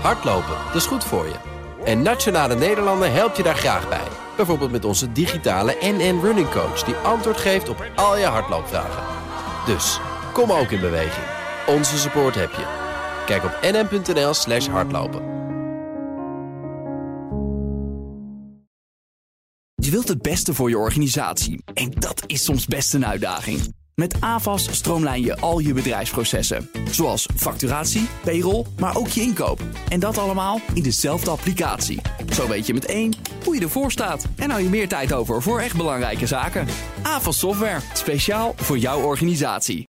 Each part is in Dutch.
Hardlopen, dat is goed voor je. En Nationale Nederlanden helpt je daar graag bij. Bijvoorbeeld met onze digitale NN Running Coach... die antwoord geeft op al je hardloopvragen. Dus, kom ook in beweging. Onze support heb je. Kijk op nn.nl/hardlopen. Je wilt het beste voor je organisatie. En dat is soms best een uitdaging. Met AFAS stroomlijn je al je bedrijfsprocessen. Zoals facturatie, payroll, maar ook je inkoop. En dat allemaal in dezelfde applicatie. Zo weet je met één hoe je ervoor staat. En hou je meer tijd over voor echt belangrijke zaken. AFAS Software, speciaal voor jouw organisatie.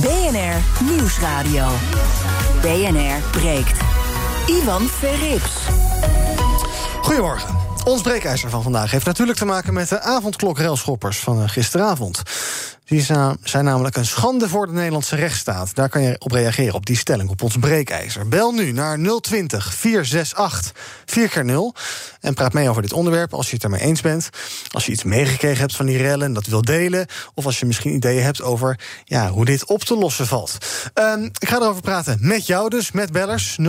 BNR Nieuwsradio. BNR breekt. Iwan Verrips. Goedemorgen. Ons breekijzer van vandaag heeft natuurlijk te maken met de avondklokrailschoppers van gisteravond. Die zijn namelijk een schande voor de Nederlandse rechtsstaat. Daar kan je op reageren, op die stelling, op ons breekijzer. Bel nu naar 020-468-4x0 en praat mee over dit onderwerp als je het ermee eens bent. Als je iets meegekregen hebt van die rellen en dat wil delen. Of als je misschien ideeën hebt over hoe dit op te lossen valt. Ik ga erover praten met jou dus, met bellers. 020-468-4x0.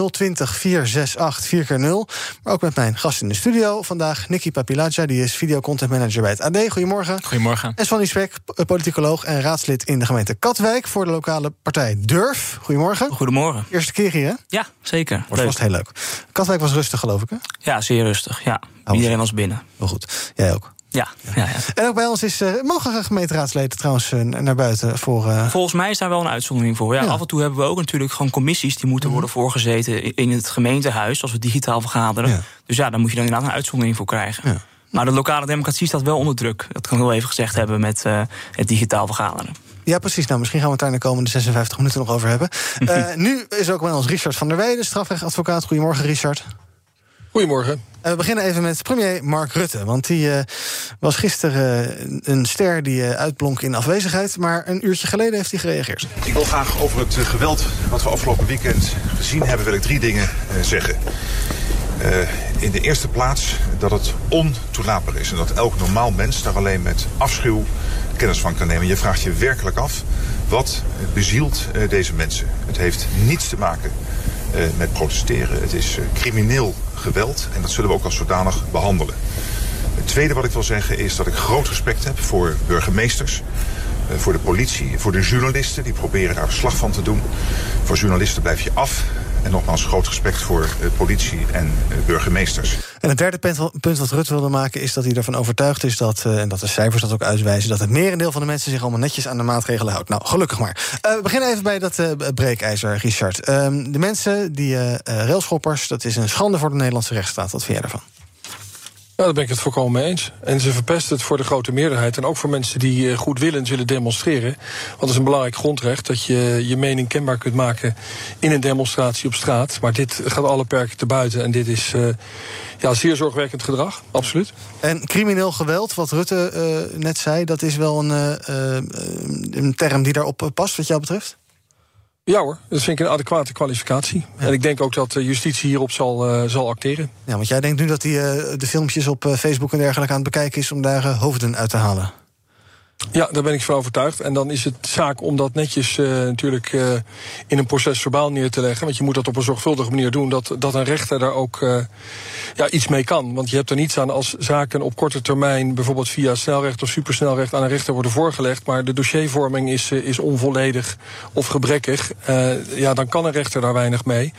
Maar ook met mijn gast in de studio vandaag, Nikki Papilaccia. Die is videocontent manager bij het AD. Goedemorgen. Goedemorgen. En Sonny Spek, politicoloog en raadslid in de gemeente Katwijk voor de lokale partij Durf. Goedemorgen. Goedemorgen. Eerste keer hier, hè? Ja, zeker. Wordt vast heel leuk. Katwijk was rustig, geloof ik, hè? Ja, zeer rustig. Ja. Iedereen was binnen. Maar goed, jij ook. Ja. En ook bij ons is mogen gemeenteraadsleden trouwens naar buiten voor... Volgens mij is daar wel een uitzondering voor. Ja. Af en toe hebben we ook natuurlijk gewoon commissies... die moeten worden voorgezeten in het gemeentehuis... als we digitaal vergaderen. Ja. Dus daar moet je dan inderdaad een uitzondering voor krijgen. Ja. Maar de lokale democratie staat wel onder druk. Dat kan ik wel even gezegd hebben met het digitaal vergaderen. Ja, precies. Nou, misschien gaan we het daar de komende 56 minuten nog over hebben. Nu is ook bij ons Richard van der Weyde, strafrechtadvocaat. Goedemorgen, Richard. Goedemorgen. En we beginnen even met premier Mark Rutte. Want die was gisteren een ster die uitblonk in afwezigheid. Maar een uurtje geleden heeft hij gereageerd. Ik wil graag over het geweld wat we afgelopen weekend gezien hebben... wil ik drie dingen zeggen. In de eerste plaats dat het ontoelaatbaar is... en dat elk normaal mens daar alleen met afschuw kennis van kan nemen. Je vraagt je werkelijk af wat bezielt deze mensen. Het heeft niets te maken met protesteren. Het is crimineel geweld en dat zullen we ook als zodanig behandelen. Het tweede wat ik wil zeggen is dat ik groot respect heb voor burgemeesters... voor de politie, voor de journalisten, die proberen daar verslag van te doen. Voor journalisten blijf je af... En nogmaals, groot respect voor politie en burgemeesters. En het derde punt wat Rutte wilde maken is dat hij ervan overtuigd is... dat en dat de cijfers dat ook uitwijzen... dat het merendeel van de mensen zich allemaal netjes aan de maatregelen houdt. Nou, gelukkig maar. We beginnen even bij dat breekijzer, Richard. De mensen, die railschoppers, dat is een schande voor de Nederlandse rechtsstaat. Wat vind jij daarvan? Nou, daar ben ik het volkomen mee eens. En ze verpesten het voor de grote meerderheid. En ook voor mensen die goedwillend willen demonstreren. Want het is een belangrijk grondrecht dat je je mening kenbaar kunt maken in een demonstratie op straat. Maar dit gaat alle perken te buiten. En dit is zeer zorgwekkend gedrag. Absoluut. En crimineel geweld, wat Rutte net zei, dat is wel een term die daarop past, wat jou betreft? Ja hoor, dat vind ik een adequate kwalificatie. Ja. En ik denk ook dat justitie hierop zal acteren. Ja, want jij denkt nu dat hij de filmpjes op Facebook en dergelijke aan het bekijken is... om daar hoofden uit te halen? Ja, daar ben ik van overtuigd. En dan is het zaak om dat netjes natuurlijk in een proces verbaal neer te leggen. Want je moet dat op een zorgvuldige manier doen. Dat een rechter daar ook iets mee kan. Want je hebt er niets aan als zaken op korte termijn... bijvoorbeeld via snelrecht of supersnelrecht aan een rechter worden voorgelegd. Maar de dossiervorming is onvolledig of gebrekkig. Dan kan een rechter daar weinig mee.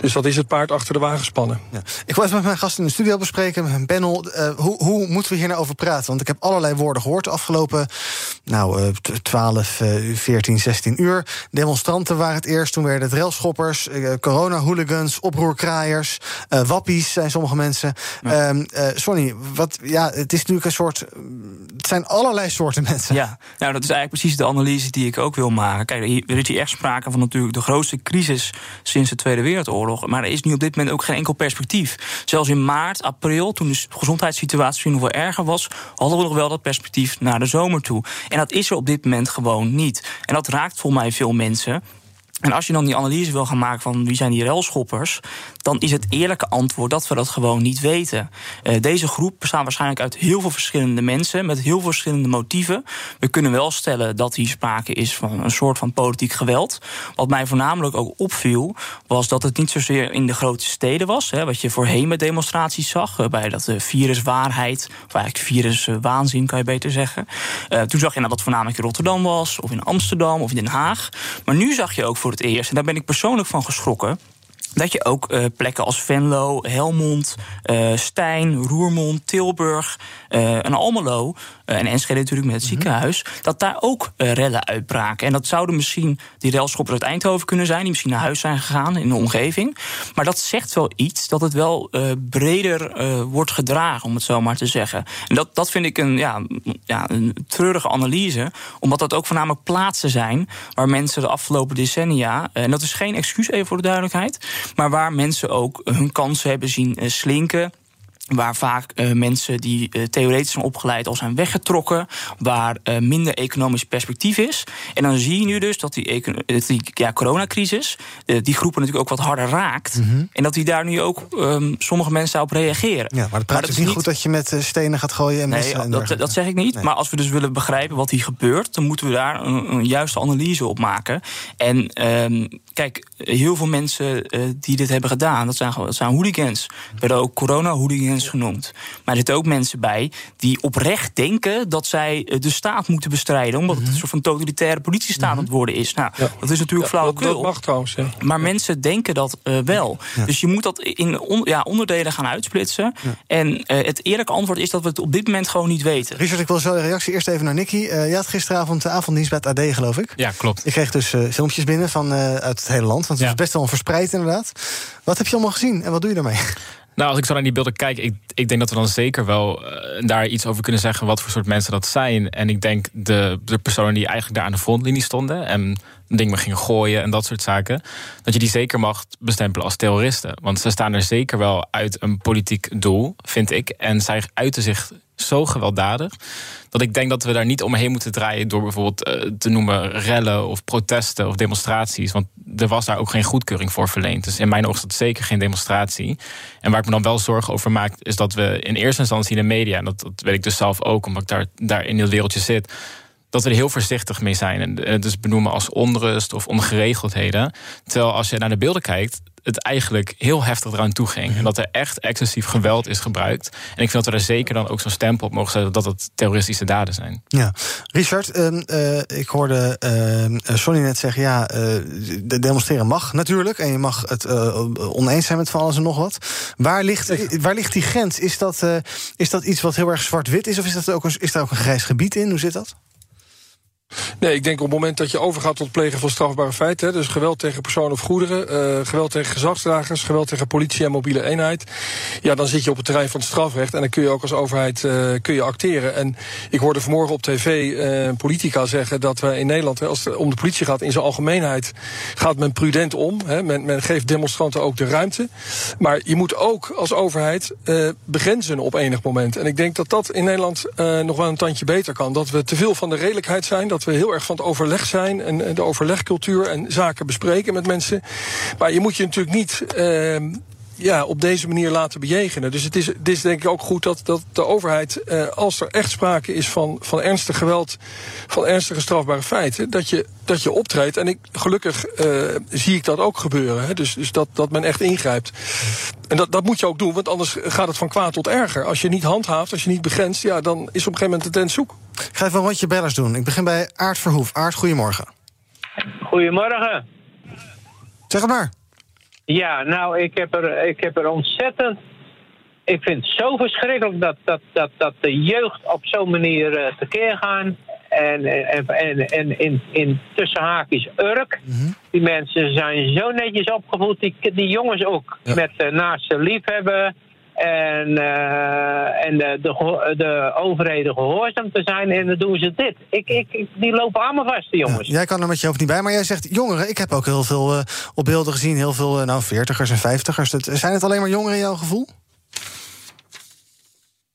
Dus dat is het paard achter de wagen spannen. Ja. Ik wil even met mijn gast in de studio bespreken, met mijn panel. Hoe moeten we hier nou over praten? Want ik heb allerlei woorden gehoord de afgelopen... 12, 14, 16 uur. Demonstranten waren het eerst, toen werden het railschoppers... corona-hooligans, oproerkraaiers, wappies zijn sommige mensen. Ja. Sonny, het is natuurlijk een soort... Het zijn allerlei soorten mensen. Ja, nou, dat is eigenlijk precies de analyse die ik ook wil maken. Kijk, er is hier echt sprake van natuurlijk de grootste crisis... sinds de Tweede Wereldoorlog. Maar er is nu op dit moment ook geen enkel perspectief. Zelfs in maart, april, toen de gezondheidssituatie nog wel erger was... hadden we nog wel dat perspectief naar de zomer toe. En dat is er op dit moment gewoon niet. En dat raakt volgens mij veel mensen... En als je dan die analyse wil gaan maken van wie zijn die relschoppers, dan is het eerlijke antwoord dat we dat gewoon niet weten. Deze groep bestaat waarschijnlijk uit heel veel verschillende mensen met heel veel verschillende motieven. We kunnen wel stellen dat hier sprake is van een soort van politiek geweld. Wat mij voornamelijk ook opviel, was dat het niet zozeer in de grote steden was. Wat je voorheen met demonstraties zag, bij dat viruswaarheid, of eigenlijk viruswaanzin kan je beter zeggen. Toen zag je dat voornamelijk in Rotterdam was, of in Amsterdam, of in Den Haag. Maar nu zag je ook voor het eerst, en daar ben ik persoonlijk van geschrokken, dat je ook plekken als Venlo, Helmond, Stein, Roermond, Tilburg en Almelo, en Enschede natuurlijk met het ziekenhuis, dat daar ook rellen uitbraken. En dat zouden misschien die relschoppers uit Eindhoven kunnen zijn, die misschien naar huis zijn gegaan in de omgeving. Maar dat zegt wel iets, dat het wel breder wordt gedragen, om het zo maar te zeggen. En dat vind ik een treurige analyse, omdat dat ook voornamelijk plaatsen zijn waar mensen de afgelopen decennia, en dat is geen excuus even voor de duidelijkheid, maar waar mensen ook hun kansen hebben zien slinken. Waar vaak mensen die theoretisch zijn opgeleid al zijn weggetrokken. Waar minder economisch perspectief is. En dan zie je nu dus dat die coronacrisis die groepen natuurlijk ook wat harder raakt. Mm-hmm. En dat die daar nu ook sommige mensen op reageren. Ja, maar het praat is niet goed dat je met stenen gaat gooien en messen. Nee, dat zeg ik niet. Nee. Maar als we dus willen begrijpen wat hier gebeurt, dan moeten we daar een juiste analyse op maken. En kijk, heel veel mensen die dit hebben gedaan, dat zijn hooligans. Er werden ook corona-hooligans genoemd. Maar er zitten ook mensen bij die oprecht denken dat zij de staat moeten bestrijden, omdat het een soort van totalitaire politiestaat aan het worden is. Nou, ja. Dat is natuurlijk flauwekul. Dat mag trouwens, ja. Maar mensen denken dat wel. Ja. Dus je moet dat in onderdelen gaan uitsplitsen. Ja. En het eerlijke antwoord is dat we het op dit moment gewoon niet weten. Richard, ik wil zo de reactie eerst even naar Nikki. Je had gisteravond de avonddienst bij het AD, geloof ik. Ja, klopt. Ik kreeg dus filmpjes binnen van uit het hele land, want het is best wel verspreid inderdaad. Wat heb je allemaal gezien en wat doe je daarmee? Nou, als ik zo naar die beelden kijk, ik denk dat we dan zeker wel daar iets over kunnen zeggen wat voor soort mensen dat zijn. En ik denk de personen die eigenlijk daar aan de frontlinie stonden en dingen gingen gooien en dat soort zaken, dat je die zeker mag bestempelen als terroristen. Want ze staan er zeker wel uit een politiek doel, vind ik. En zij uiten zich zo gewelddadig dat ik denk dat we daar niet omheen moeten draaien door bijvoorbeeld te noemen rellen of protesten of demonstraties. Want er was daar ook geen goedkeuring voor verleend. Dus in mijn ogen is dat zeker geen demonstratie. En waar ik me dan wel zorgen over maak, is dat we in eerste instantie in de media, en dat weet ik dus zelf ook, omdat ik daar in het wereldje zit, dat we er heel voorzichtig mee zijn. En het dus benoemen als onrust of ongeregeldheden. Terwijl als je naar de beelden kijkt, het eigenlijk heel heftig eraan toe ging. En dat er echt excessief geweld is gebruikt. En ik vind dat we daar zeker dan ook zo'n stempel op mogen zetten dat het terroristische daden zijn. Ja, Richard, ik hoorde Sonny net zeggen, demonstreren mag natuurlijk. En je mag het oneens zijn met van alles en nog wat. Waar ligt die grens? Is dat iets wat heel erg zwart-wit is? Of is daar ook een grijs gebied in? Hoe zit dat? Nee, ik denk op het moment dat je overgaat tot plegen van strafbare feiten, dus geweld tegen personen of goederen, geweld tegen gezagsdragers, geweld tegen politie en mobiele eenheid, dan zit je op het terrein van het strafrecht en dan kun je ook als overheid acteren. En ik hoorde vanmorgen op tv politica zeggen dat we in Nederland, als het om de politie gaat, in zijn algemeenheid gaat men prudent om. Men geeft demonstranten ook de ruimte. Maar je moet ook als overheid begrenzen op enig moment. En ik denk dat dat in Nederland nog wel een tandje beter kan. Dat we te veel van de redelijkheid zijn, dat we heel erg van het overleg zijn en de overlegcultuur en zaken bespreken met mensen. Maar je moet je natuurlijk niet op deze manier laten bejegenen. Dus het is denk ik ook goed dat de overheid, als er echt sprake is van ernstig geweld, van ernstige strafbare feiten, dat je optreedt. En gelukkig zie ik dat ook gebeuren. Hè? Dus dat men echt ingrijpt. En dat moet je ook doen, want anders gaat het van kwaad tot erger. Als je niet handhaaft, als je niet begrenst, dan is op een gegeven moment de tent zoek. Ik ga even een rondje bellers doen. Ik begin bij Aart Verhoef. Aart, goedemorgen. Goedemorgen. Zeg het maar. Ja, nou, ik heb er ontzettend. Ik vind het zo verschrikkelijk dat de jeugd op zo'n manier tekeer gaan. En in tussen haakjes Urk. Mm-hmm. Die mensen zijn zo netjes opgevoed. Die jongens ook. Ja. Met naaste liefhebben. En de overheden gehoorzaam te zijn en dan doen ze dit. Die lopen allemaal vast, die jongens. Ja, jij kan er met je hoofd niet bij, maar jij zegt jongeren. Ik heb ook heel veel op beelden gezien, heel veel 40ers en 50ers. Zijn het alleen maar jongeren in jouw gevoel?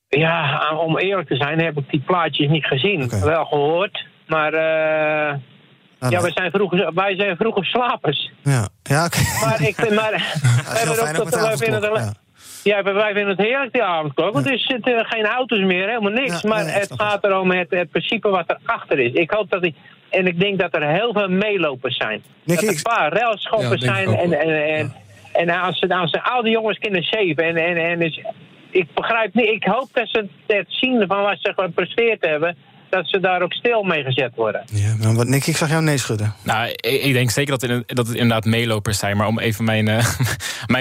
Ja, om eerlijk te zijn heb ik die plaatjes niet gezien. Okay. Wel gehoord, maar Ja, wij zijn vroeger slapers. Ja oké. Okay. Wij vinden het heerlijk, die avondklok. Want er zitten geen auto's meer, helemaal niks. Het gaat erom het principe wat erachter is. Ik hoop dat die... En ik denk dat er heel veel meelopers zijn. Nikki, dat er een paar railschoppers zijn. En als ze oude jongens kunnen zeven. Ik begrijp niet. Ik hoop dat ze het zien van wat ze gepresteerd hebben, dat ze daar ook stil mee gezet worden. Ja, maar Nikki, ik zag jou nee schudden. Nou, ik denk zeker dat het inderdaad meelopers zijn. Maar om even mijn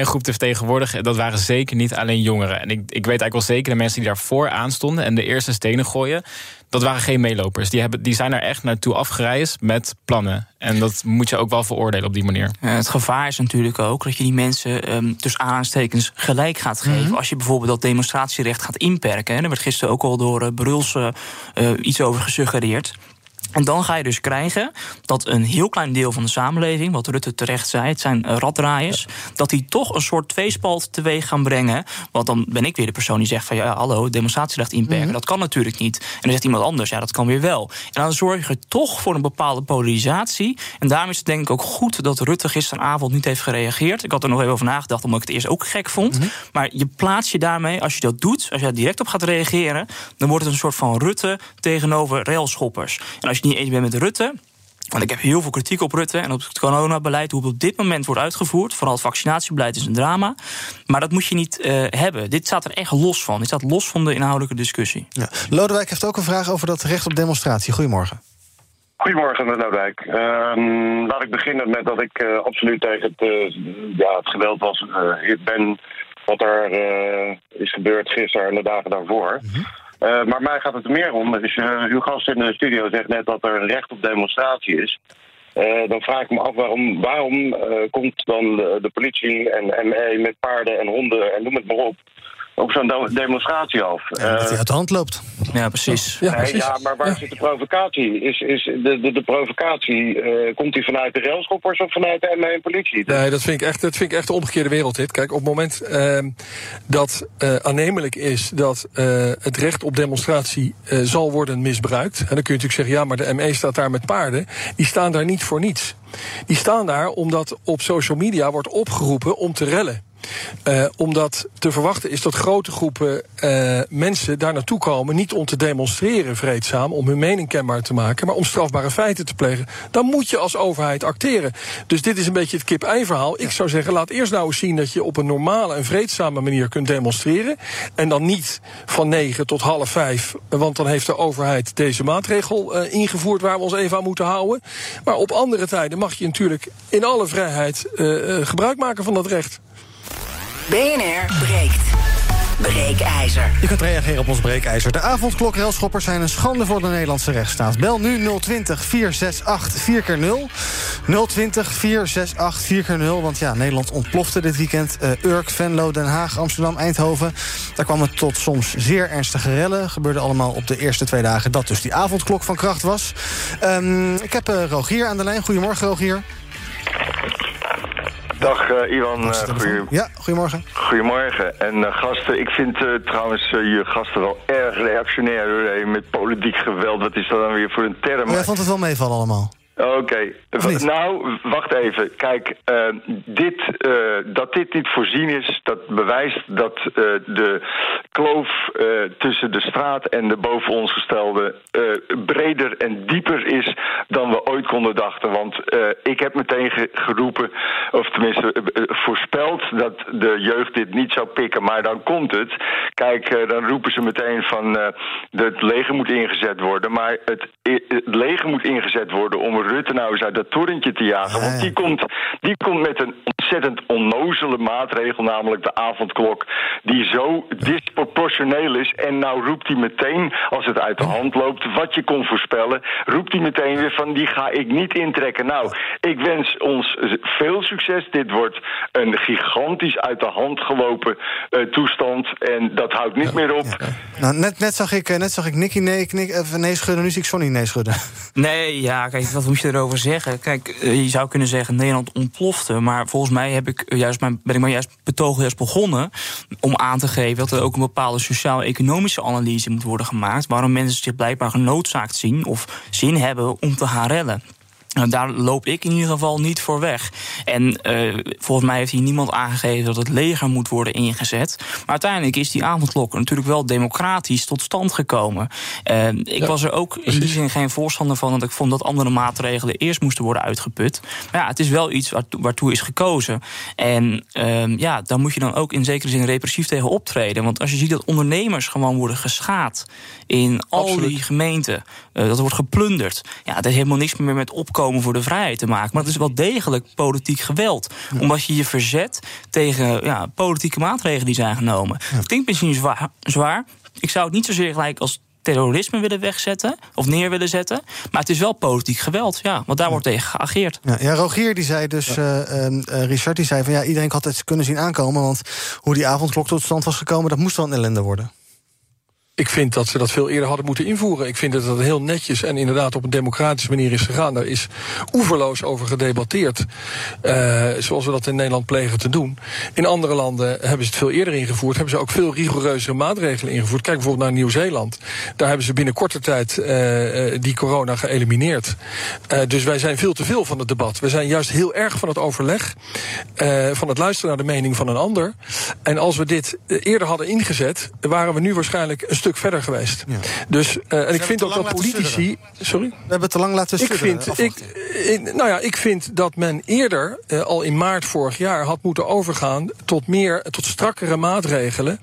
groep te vertegenwoordigen, dat waren zeker niet alleen jongeren. En ik weet eigenlijk wel zeker de mensen die daarvoor aanstonden en de eerste stenen gooien, dat waren geen meelopers. Die zijn er echt naartoe afgereisd met plannen. En dat moet je ook wel veroordelen op die manier. Ja, het gevaar is natuurlijk ook dat je die mensen tussen aanstekens gelijk gaat geven. Mm-hmm. Als je bijvoorbeeld dat demonstratierecht gaat inperken. En er werd gisteren ook al door Bruls iets over gesuggereerd. En dan ga je dus krijgen dat een heel klein deel van de samenleving, wat Rutte terecht zei, het zijn raddraaiers, dat die toch een soort tweespalt teweeg gaan brengen. Want dan ben ik weer de persoon die zegt van ja, hallo, demonstratierecht inperken. Mm-hmm. Dat kan natuurlijk niet. En dan zegt iemand anders, ja, dat kan weer wel. En dan zorg je toch voor een bepaalde polarisatie. En daarom is het denk ik ook goed dat Rutte gisteravond niet heeft gereageerd. Ik had er nog even over nagedacht, omdat ik het eerst ook gek vond. Mm-hmm. Maar je plaats je daarmee, als je dat doet, als je daar direct op gaat reageren, dan wordt het een soort van Rutte tegenover railschoppers. En als je niet eens bent met Rutte, want ik heb heel veel kritiek op Rutte en op het coronabeleid, hoe het op dit moment wordt uitgevoerd. Vooral het vaccinatiebeleid is een drama. Maar dat moet je niet hebben. Dit staat er echt los van. Dit staat los van de inhoudelijke discussie. Ja. Lodewijk heeft ook een vraag over dat recht op demonstratie. Goedemorgen. Goedemorgen, Lodewijk. Laat ik beginnen met dat ik absoluut tegen het geweld ben wat er is gebeurd gisteren en de dagen daarvoor. Mm-hmm. Maar mij gaat het er meer om. Dus, uw gast in de studio zegt net dat er een recht op demonstratie is. Dan vraag ik me af waarom komt dan de politie en ME met paarden en honden en noem het maar op zo'n demonstratie af. Dat hij uit de hand loopt. Ja, precies. Ja, precies. Ja, maar waar zit de provocatie? Is de provocatie, komt die vanuit de railschoppers of vanuit de ME en politie? Nee, dat vind ik echt de omgekeerde wereld dit. Kijk, op het moment dat aannemelijk is dat het recht op demonstratie zal worden misbruikt, en dan kun je natuurlijk zeggen, ja, maar de ME staat daar met paarden, die staan daar niet voor niets. Die staan daar omdat op social media wordt opgeroepen om te rellen. Omdat te verwachten is dat grote groepen mensen daar naartoe komen, niet om te demonstreren vreedzaam, om hun mening kenbaar te maken, maar om strafbare feiten te plegen. Dan moet je als overheid acteren. Dus dit is een beetje het kip-ei verhaal. Ik zou zeggen, laat eerst nou eens zien dat je op een normale en vreedzame manier kunt demonstreren. En dan niet van 9 tot 16:30, want dan heeft de overheid deze maatregel ingevoerd waar we ons even aan moeten houden. Maar op andere tijden mag je natuurlijk in alle vrijheid gebruik maken van dat recht. BNR breekt. Breekijzer. Je kunt reageren op ons breekijzer. De avondklokrailschoppers zijn een schande voor de Nederlandse rechtsstaat. Bel nu 020 468 4x0. 020 468 4x0. Want ja, Nederland ontplofte dit weekend. Urk, Venlo, Den Haag, Amsterdam, Eindhoven. Daar kwam het tot soms zeer ernstige rellen. Gebeurde allemaal op de eerste 2 dagen dat dus die avondklok van kracht was. Ik heb Rogier aan de lijn. Goedemorgen, Rogier. Dag Iwan, goedemorgen. Goedemorgen. En gasten, ik vind trouwens je gasten wel erg reactionair. Met politiek geweld, wat is dat dan weer voor een term? Jij vond het wel meevallen allemaal. Oké. Nou, wacht even. Kijk, dat dit niet voorzien is, dat bewijst dat de kloof tussen de straat en de boven ons gestelde breder en dieper is dan we ooit konden dachten. Want ik heb meteen geroepen, of tenminste voorspeld, dat de jeugd dit niet zou pikken. Maar dan komt het. Kijk, dan roepen ze meteen van het leger moet ingezet worden. Maar het leger moet ingezet worden om Rutte nou eens uit dat torentje te jagen. Want die komt met een ontzettend onnozele maatregel, namelijk de avondklok, die zo disproportioneel is. En nou roept hij meteen, als het uit de hand loopt, wat je kon voorspellen, roept hij meteen weer van die ga ik niet intrekken. Nou, ik wens ons veel succes. Dit wordt een gigantisch uit de hand gelopen toestand. En dat houdt niet meer op. Ja. Nou, net zag ik Nikki nee schudden, nu zie ik Sonny nee schudden. Nee, ja, kijk, wat moet je erover zeggen? Kijk, je zou kunnen zeggen Nederland ontplofte. Maar volgens mij ben ik juist betoog juist begonnen om aan te geven dat er ook een bepaalde sociaal-economische analyse moet worden gemaakt waarom mensen zich blijkbaar genoodzaakt zien of zin hebben om te gaan rellen. Daar loop ik in ieder geval niet voor weg. En volgens mij heeft hier niemand aangegeven dat het leger moet worden ingezet. Maar uiteindelijk is die avondklok natuurlijk wel democratisch tot stand gekomen. Ik was er ook in die zin geen voorstander van, want ik vond dat andere maatregelen eerst moesten worden uitgeput. Maar ja, het is wel iets waartoe is gekozen. En daar moet je dan ook in zekere zin repressief tegen optreden. Want als je ziet dat ondernemers gewoon worden geschaad in al die gemeenten, dat wordt geplunderd. Ja, dat is helemaal niks meer met opkomen voor de vrijheid te maken. Maar het is wel degelijk politiek geweld. Ja. Omdat je je verzet tegen politieke maatregelen die zijn genomen. Ja. Dat klinkt misschien zwaar. Ik zou het niet zozeer gelijk als terrorisme willen wegzetten of neer willen zetten. Maar het is wel politiek geweld, want daar wordt tegen geageerd. Ja, Rogier die zei dus, Richard die zei van iedereen had het kunnen zien aankomen, want hoe die avondklok tot stand was gekomen, dat moest wel een ellende worden. Ik vind dat ze dat veel eerder hadden moeten invoeren. Ik vind dat dat heel netjes en inderdaad op een democratische manier is gegaan. Daar is oeverloos over gedebatteerd, zoals we dat in Nederland plegen te doen. In andere landen hebben ze het veel eerder ingevoerd. Hebben ze ook veel rigoureuzere maatregelen ingevoerd. Kijk bijvoorbeeld naar Nieuw-Zeeland. Daar hebben ze binnen korte tijd die corona geëlimineerd. Dus wij zijn veel te veel van het debat. We zijn juist heel erg van het overleg, van het luisteren naar de mening van een ander. En als we dit eerder hadden ingezet, waren we nu waarschijnlijk een stuk verder geweest. Ja. Dus, en ik vind ook dat politici... Sorry? We hebben het te lang laten sturen. Ik vind dat men eerder, al in maart vorig jaar, had moeten overgaan tot strakkere maatregelen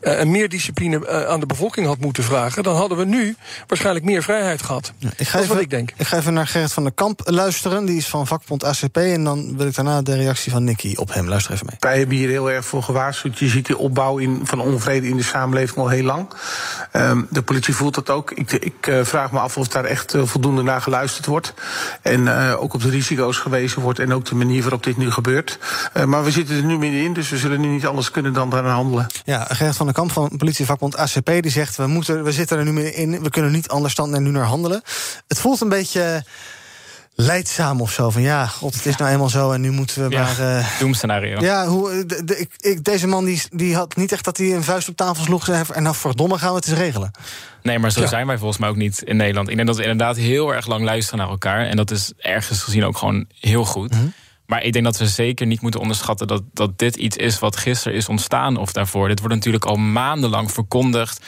en meer discipline aan de bevolking had moeten vragen. Dan hadden we nu waarschijnlijk meer vrijheid gehad. Ja, ik ga even naar Gerrit van der Kamp luisteren. Die is van vakbond ACP. En dan wil ik daarna de reactie van Nikki op hem. Luister even mee. Wij hebben hier heel erg voor gewaarschuwd. Je ziet die opbouw van onvrede in de samenleving al heel lang. De politie voelt dat ook. Ik vraag me af of daar echt voldoende naar geluisterd wordt. En ook op de risico's gewezen wordt. En ook de manier waarop dit nu gebeurt. Maar we zitten er nu middenin. Dus we zullen nu niet anders kunnen dan daaraan handelen. Ja, Gerrit van der Kamp van politievakbond ACP die zegt, we zitten er nu middenin. We kunnen niet anders dan er nu naar handelen. Het voelt een beetje lijdzaam of zo. Van god, het is nou eenmaal zo en nu moeten we maar... doemscenario. Ja, deze man die had niet echt dat hij een vuist op tafel sloeg en nou verdomme gaan we het eens regelen. Nee, maar zo zijn wij volgens mij ook niet in Nederland. Ik denk dat we inderdaad heel erg lang luisteren naar elkaar. En dat is ergens gezien ook gewoon heel goed. Mm-hmm. Maar ik denk dat we zeker niet moeten onderschatten dat dit iets is wat gisteren is ontstaan of daarvoor. Dit wordt natuurlijk al maandenlang verkondigd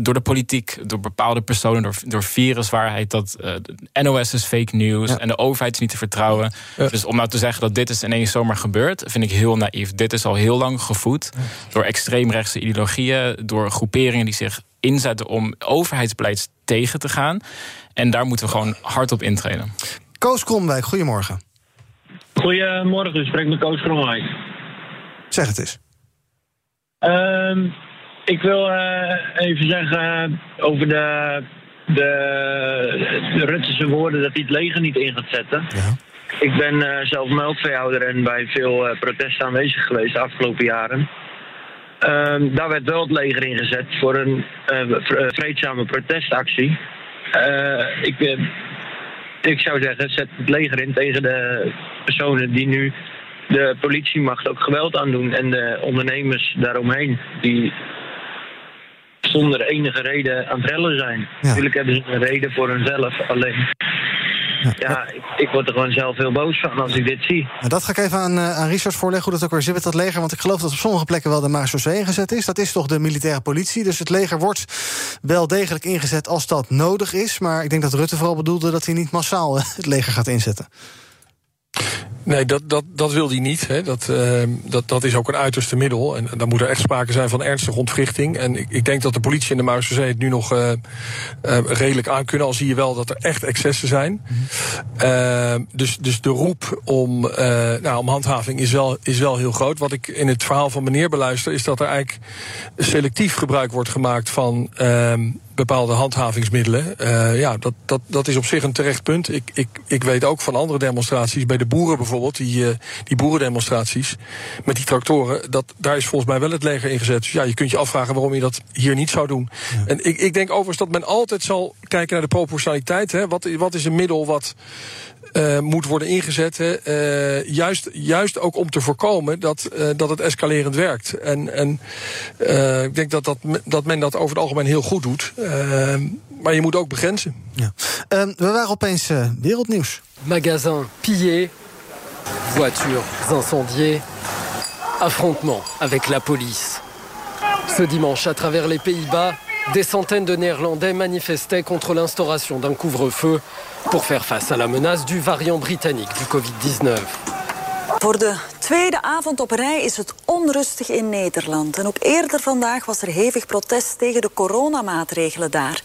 door de politiek, door bepaalde personen, door viruswaarheid. Dat de NOS is fake news en de overheid is niet te vertrouwen. Ja. Dus om nou te zeggen dat dit is ineens zomaar gebeurd, vind ik heel naïef. Dit is al heel lang gevoed door extreemrechtse ideologieën, door groeperingen die zich inzetten om overheidsbeleid tegen te gaan. En daar moeten we gewoon hard op intreden. Koos Gronwijk, goedemorgen. Goedemorgen, u spreekt met Koos Gronwijk. Zeg het eens. Ik wil even zeggen over de Rutsische woorden dat hij het leger niet in gaat zetten. Ja. Ik ben zelf melkveehouder en bij veel protesten aanwezig geweest de afgelopen jaren. Daar werd wel het leger ingezet voor een vreedzame protestactie. Ik zou zeggen, zet het leger in tegen de personen die nu de politiemacht ook geweld aandoen en de ondernemers daaromheen die zonder enige reden aan het rellen zijn. Ja. Natuurlijk hebben ze een reden voor hunzelf, alleen ik word er gewoon zelf heel boos van als ik dit zie. Nou, dat ga ik even aan Richard voorleggen, hoe dat ook weer zit met dat leger. Want ik geloof dat op sommige plekken wel de marechaussee ingezet is. Dat is toch de militaire politie. Dus het leger wordt wel degelijk ingezet als dat nodig is. Maar ik denk dat Rutte vooral bedoelde dat hij niet massaal het leger gaat inzetten. Nee, dat wil hij niet. Hè. Dat is ook een uiterste middel. En dan moet er echt sprake zijn van ernstige ontwrichting. En ik denk dat de politie en de marechaussee het nu nog redelijk aan kunnen. Al zie je wel dat er echt excessen zijn. Dus de roep om handhaving is wel heel groot. Wat ik in het verhaal van meneer beluister, is dat er eigenlijk selectief gebruik wordt gemaakt van bepaalde handhavingsmiddelen. Dat is op zich een terecht punt. Ik weet ook van andere demonstraties, bij de boeren bijvoorbeeld, die boerendemonstraties met die tractoren, daar is volgens mij wel het leger ingezet. Dus je kunt je afvragen waarom je dat hier niet zou doen. Ja. En ik denk overigens dat men altijd zal kijken naar de proportionaliteit. Hè. Wat is een middel wat moet worden ingezet. Juist ook om te voorkomen dat het escalerend werkt. En ik denk dat men dat over het algemeen heel goed doet. Maar je moet ook begrenzen. Ja. We waren opeens wereldnieuws. Magasin pillé, voitures incendiées, affrontement avec la police. Ce dimanche, à travers les Pays-Bas, des centaines de Néerlandais manifestaient contre l'instauration d'un couvre-feu pour faire face à la menace du variant britannique du Covid-19. Voor de tweede avond op rij is het onrustig in Nederland. En ook eerder vandaag was er hevig protest tegen de coronamaatregelen daar.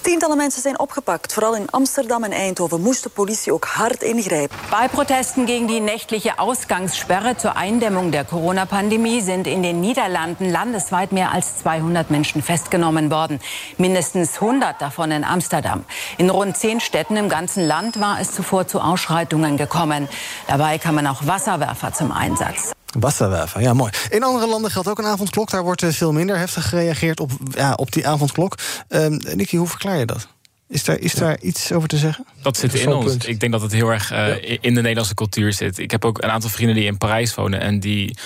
Tientallen mensen zijn opgepakt. Vooral in Amsterdam en Eindhoven moest de politie ook hard ingrijpen. Bij protesten tegen die nächtliche Ausgangssperre zur Eindämmung der Corona-Pandemie sind in den Niederlanden landesweit mehr als 200 Menschen festgenommen worden. Mindestens 100 davon in Amsterdam. In rund 10 Städten im ganzen Land war es zuvor zu Ausschreitungen gekommen. Dabei kann man auch Wasserwerfer zum Einsatz. Wasserwerfer, ja, mooi. In andere landen geldt ook een avondklok. Daar wordt veel minder heftig gereageerd op die avondklok. Nikki, hoe verklaar je dat? Is daar iets over te zeggen? Dat zit in ons. Ik denk dat het heel erg in de Nederlandse cultuur zit. Ik heb ook een aantal vrienden die in Parijs wonen en die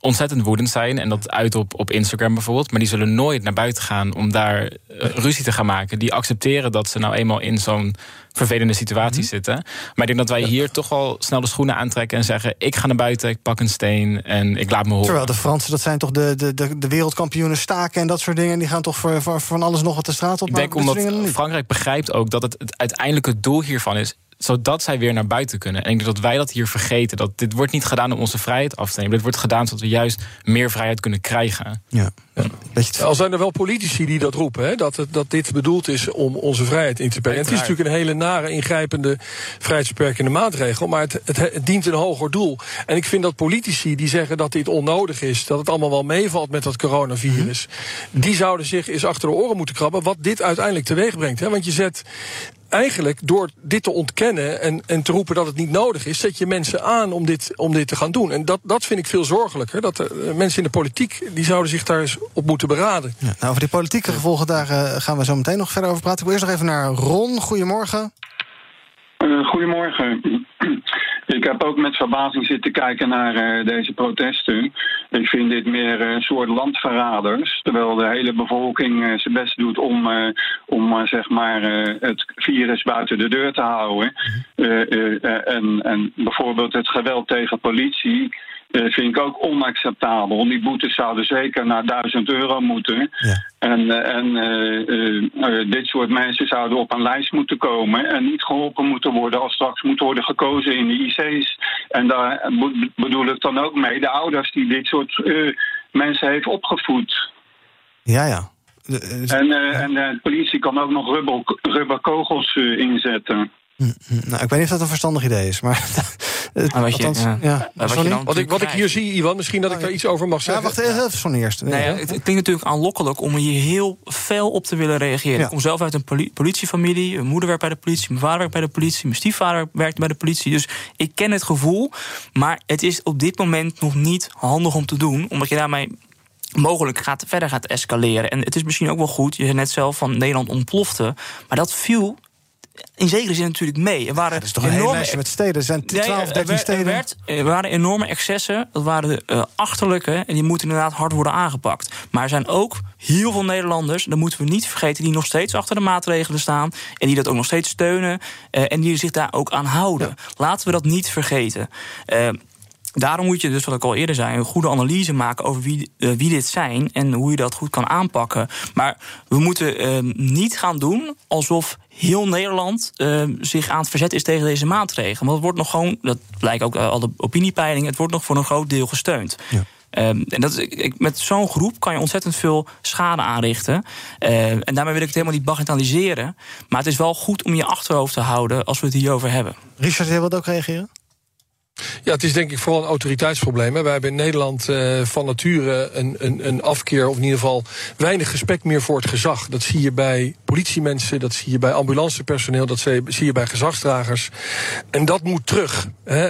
ontzettend woedend zijn. En dat uit op Instagram bijvoorbeeld. Maar die zullen nooit naar buiten gaan om daar ruzie te gaan maken. Die accepteren dat ze nou eenmaal in zo'n vervelende situatie zitten. Maar ik denk dat wij hier toch wel snel de schoenen aantrekken en zeggen, ik ga naar buiten, ik pak een steen en ik laat me horen. Terwijl de Fransen, dat zijn toch de wereldkampioenen staken en dat soort dingen, en die gaan toch voor van alles nog wat de straat op. Ik denk omdat Frankrijk begrijpt ook dat het uiteindelijke doel hiervan is, zodat zij weer naar buiten kunnen. En ik denk dat wij dat hier vergeten. Dat dit wordt niet gedaan om onze vrijheid af te nemen. Dit wordt gedaan zodat we juist meer vrijheid kunnen krijgen. Ja. Al zijn er wel politici die dat roepen, hè? Dat dit bedoeld is om onze vrijheid in te perken. Het is natuurlijk een hele nare, ingrijpende, vrijheidsbeperkende maatregel, maar het dient een hoger doel. En ik vind dat politici die zeggen dat dit onnodig is, dat het allemaal wel meevalt met dat coronavirus, die zouden zich eens achter de oren moeten krabben wat dit uiteindelijk teweeg brengt. Hè? Want je zet eigenlijk, door dit te ontkennen en te roepen dat het niet nodig is, zet je mensen aan om dit te gaan doen. En dat vind ik veel zorgelijker. Dat mensen in de politiek, die zouden zich daar eens op moeten beraden. Ja, nou, over die politieke gevolgen, daar gaan we zo meteen nog verder over praten. Ik wil eerst nog even naar Ron. Goedemorgen. Goedemorgen. Ik heb ook met verbazing zitten kijken naar deze protesten. Ik vind dit meer een soort landverraders. Terwijl de hele bevolking zijn best doet om zeg maar het virus buiten de deur te houden. En bijvoorbeeld het geweld tegen politie vind ik ook onacceptabel. Die boetes zouden zeker naar €1000 moeten. Ja. En dit soort mensen zouden op een lijst moeten komen en niet geholpen moeten worden als straks moet worden gekozen in de IC's. En daar bedoel ik dan ook mee de ouders die dit soort mensen heeft opgevoed. Ja, ja. En de politie kan ook nog rubberkogels inzetten. Nou, ik weet niet of dat een verstandig idee is, maar wat ik hier zie, Iwan, misschien dat ik daar iets over mag zeggen. Ja, wacht even, Sonny eerst. Nee, het klinkt natuurlijk aanlokkelijk om hier heel fel op te willen reageren. Ja. Ik kom zelf uit een politiefamilie. Mijn moeder werkt bij de politie, mijn vader werkt bij de politie, mijn stiefvader werkt bij de politie. Dus ik ken het gevoel, maar het is op dit moment nog niet handig om te doen, omdat je daarmee mogelijk verder gaat escaleren. En het is misschien ook wel goed, je zei net zelf van Nederland ontplofte, maar dat viel in zekere zin natuurlijk mee. Er waren dat is toch enorme een lijstje met steden. Er zijn 12, 13 steden. Er waren enorme excessen. Dat waren de achterlijke. En die moeten inderdaad hard worden aangepakt. Maar er zijn ook heel veel Nederlanders, dat moeten we niet vergeten, die nog steeds achter de maatregelen staan. En die dat ook nog steeds steunen. En die zich daar ook aan houden. Ja. Laten we dat niet vergeten. Daarom moet je dus, wat ik al eerder zei, een goede analyse maken over wie dit zijn en hoe je dat goed kan aanpakken. Maar we moeten niet gaan doen alsof heel Nederland zich aan het verzet is tegen deze maatregelen. Want het wordt nog gewoon, dat blijkt ook al de opiniepeilingen, het wordt nog voor een groot deel gesteund. Ja. Met zo'n groep kan je ontzettend veel schade aanrichten. En daarmee wil ik het helemaal niet bagatelliseren. Maar het is wel goed om je achterhoofd te houden als we het hierover hebben. Richard, jij wilt ook reageren? Ja, het is denk ik vooral een autoriteitsprobleem. Wij hebben in Nederland van nature een afkeer, of in ieder geval weinig respect meer voor het gezag. Dat zie je bij politiemensen, dat zie je bij ambulancepersoneel, dat zie je bij gezagsdragers. En dat moet terug. Hè.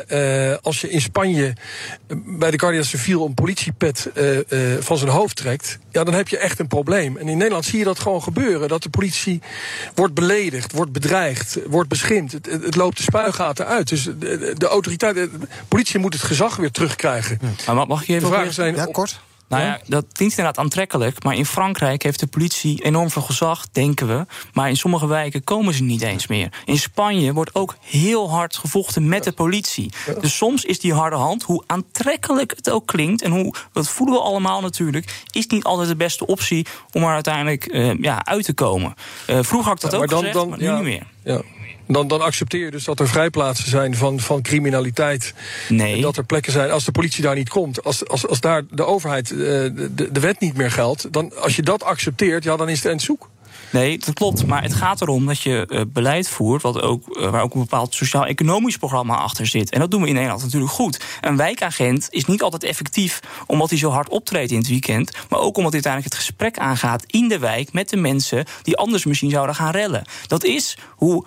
Als je in Spanje bij de Guardia Civil een politiepet van zijn hoofd trekt, ja, dan heb je echt een probleem. En in Nederland zie je dat gewoon gebeuren, dat de politie wordt beledigd, wordt bedreigd, wordt beschimpt. Het loopt de spuigaten uit. Dus de autoriteit, de politie moet het gezag weer terugkrijgen. Ja. Maar mag je even vragen zijn? Ja, kort. Nou ja, dat klinkt inderdaad aantrekkelijk, maar in Frankrijk heeft de politie enorm veel gezag, denken we. Maar in sommige wijken komen ze niet eens meer. In Spanje wordt ook heel hard gevochten met de politie. Dus soms is die harde hand, hoe aantrekkelijk het ook klinkt, en hoe, dat voelen we allemaal natuurlijk, is niet altijd de beste optie om er uiteindelijk uit te komen. Vroeger had ik dat ook gezegd, maar nu niet meer. Ja. Dan accepteer je dus dat er vrijplaatsen zijn van criminaliteit. Nee. Dat er plekken zijn, als de politie daar niet komt, als daar de overheid de wet niet meer geldt, dan als je dat accepteert, ja, dan is het eind zoek. Nee, dat klopt. Maar het gaat erom dat je beleid voert waar ook een bepaald sociaal-economisch programma achter zit. En dat doen we in Nederland natuurlijk goed. Een wijkagent is niet altijd effectief omdat hij zo hard optreedt in het weekend, maar ook omdat hij uiteindelijk het gesprek aangaat in de wijk met de mensen die anders misschien zouden gaan rellen. Dat is hoe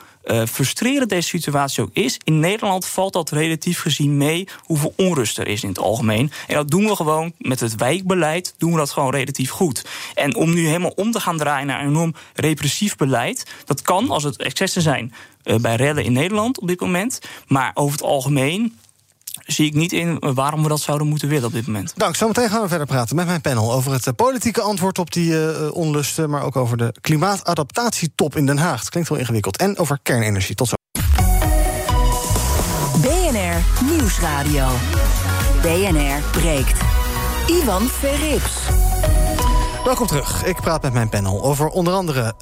frustrerend deze situatie ook is. In Nederland valt dat relatief gezien mee hoeveel onrust er is in het algemeen. En dat doen we gewoon met het wijkbeleid, doen we dat gewoon relatief goed. En om nu helemaal om te gaan draaien naar een enorm repressief beleid, dat kan als het excessen zijn bij rellen in Nederland op dit moment. Maar over het algemeen zie ik niet in waarom we dat zouden moeten willen op dit moment. Dank, zometeen gaan we verder praten met mijn panel over het politieke antwoord op die onlusten, maar ook over de klimaatadaptatietop in Den Haag. Het klinkt wel ingewikkeld. En over kernenergie. Tot zo. BNR Nieuwsradio. BNR breekt. Iwan Verrips. Welkom terug. Ik praat met mijn panel over onder andere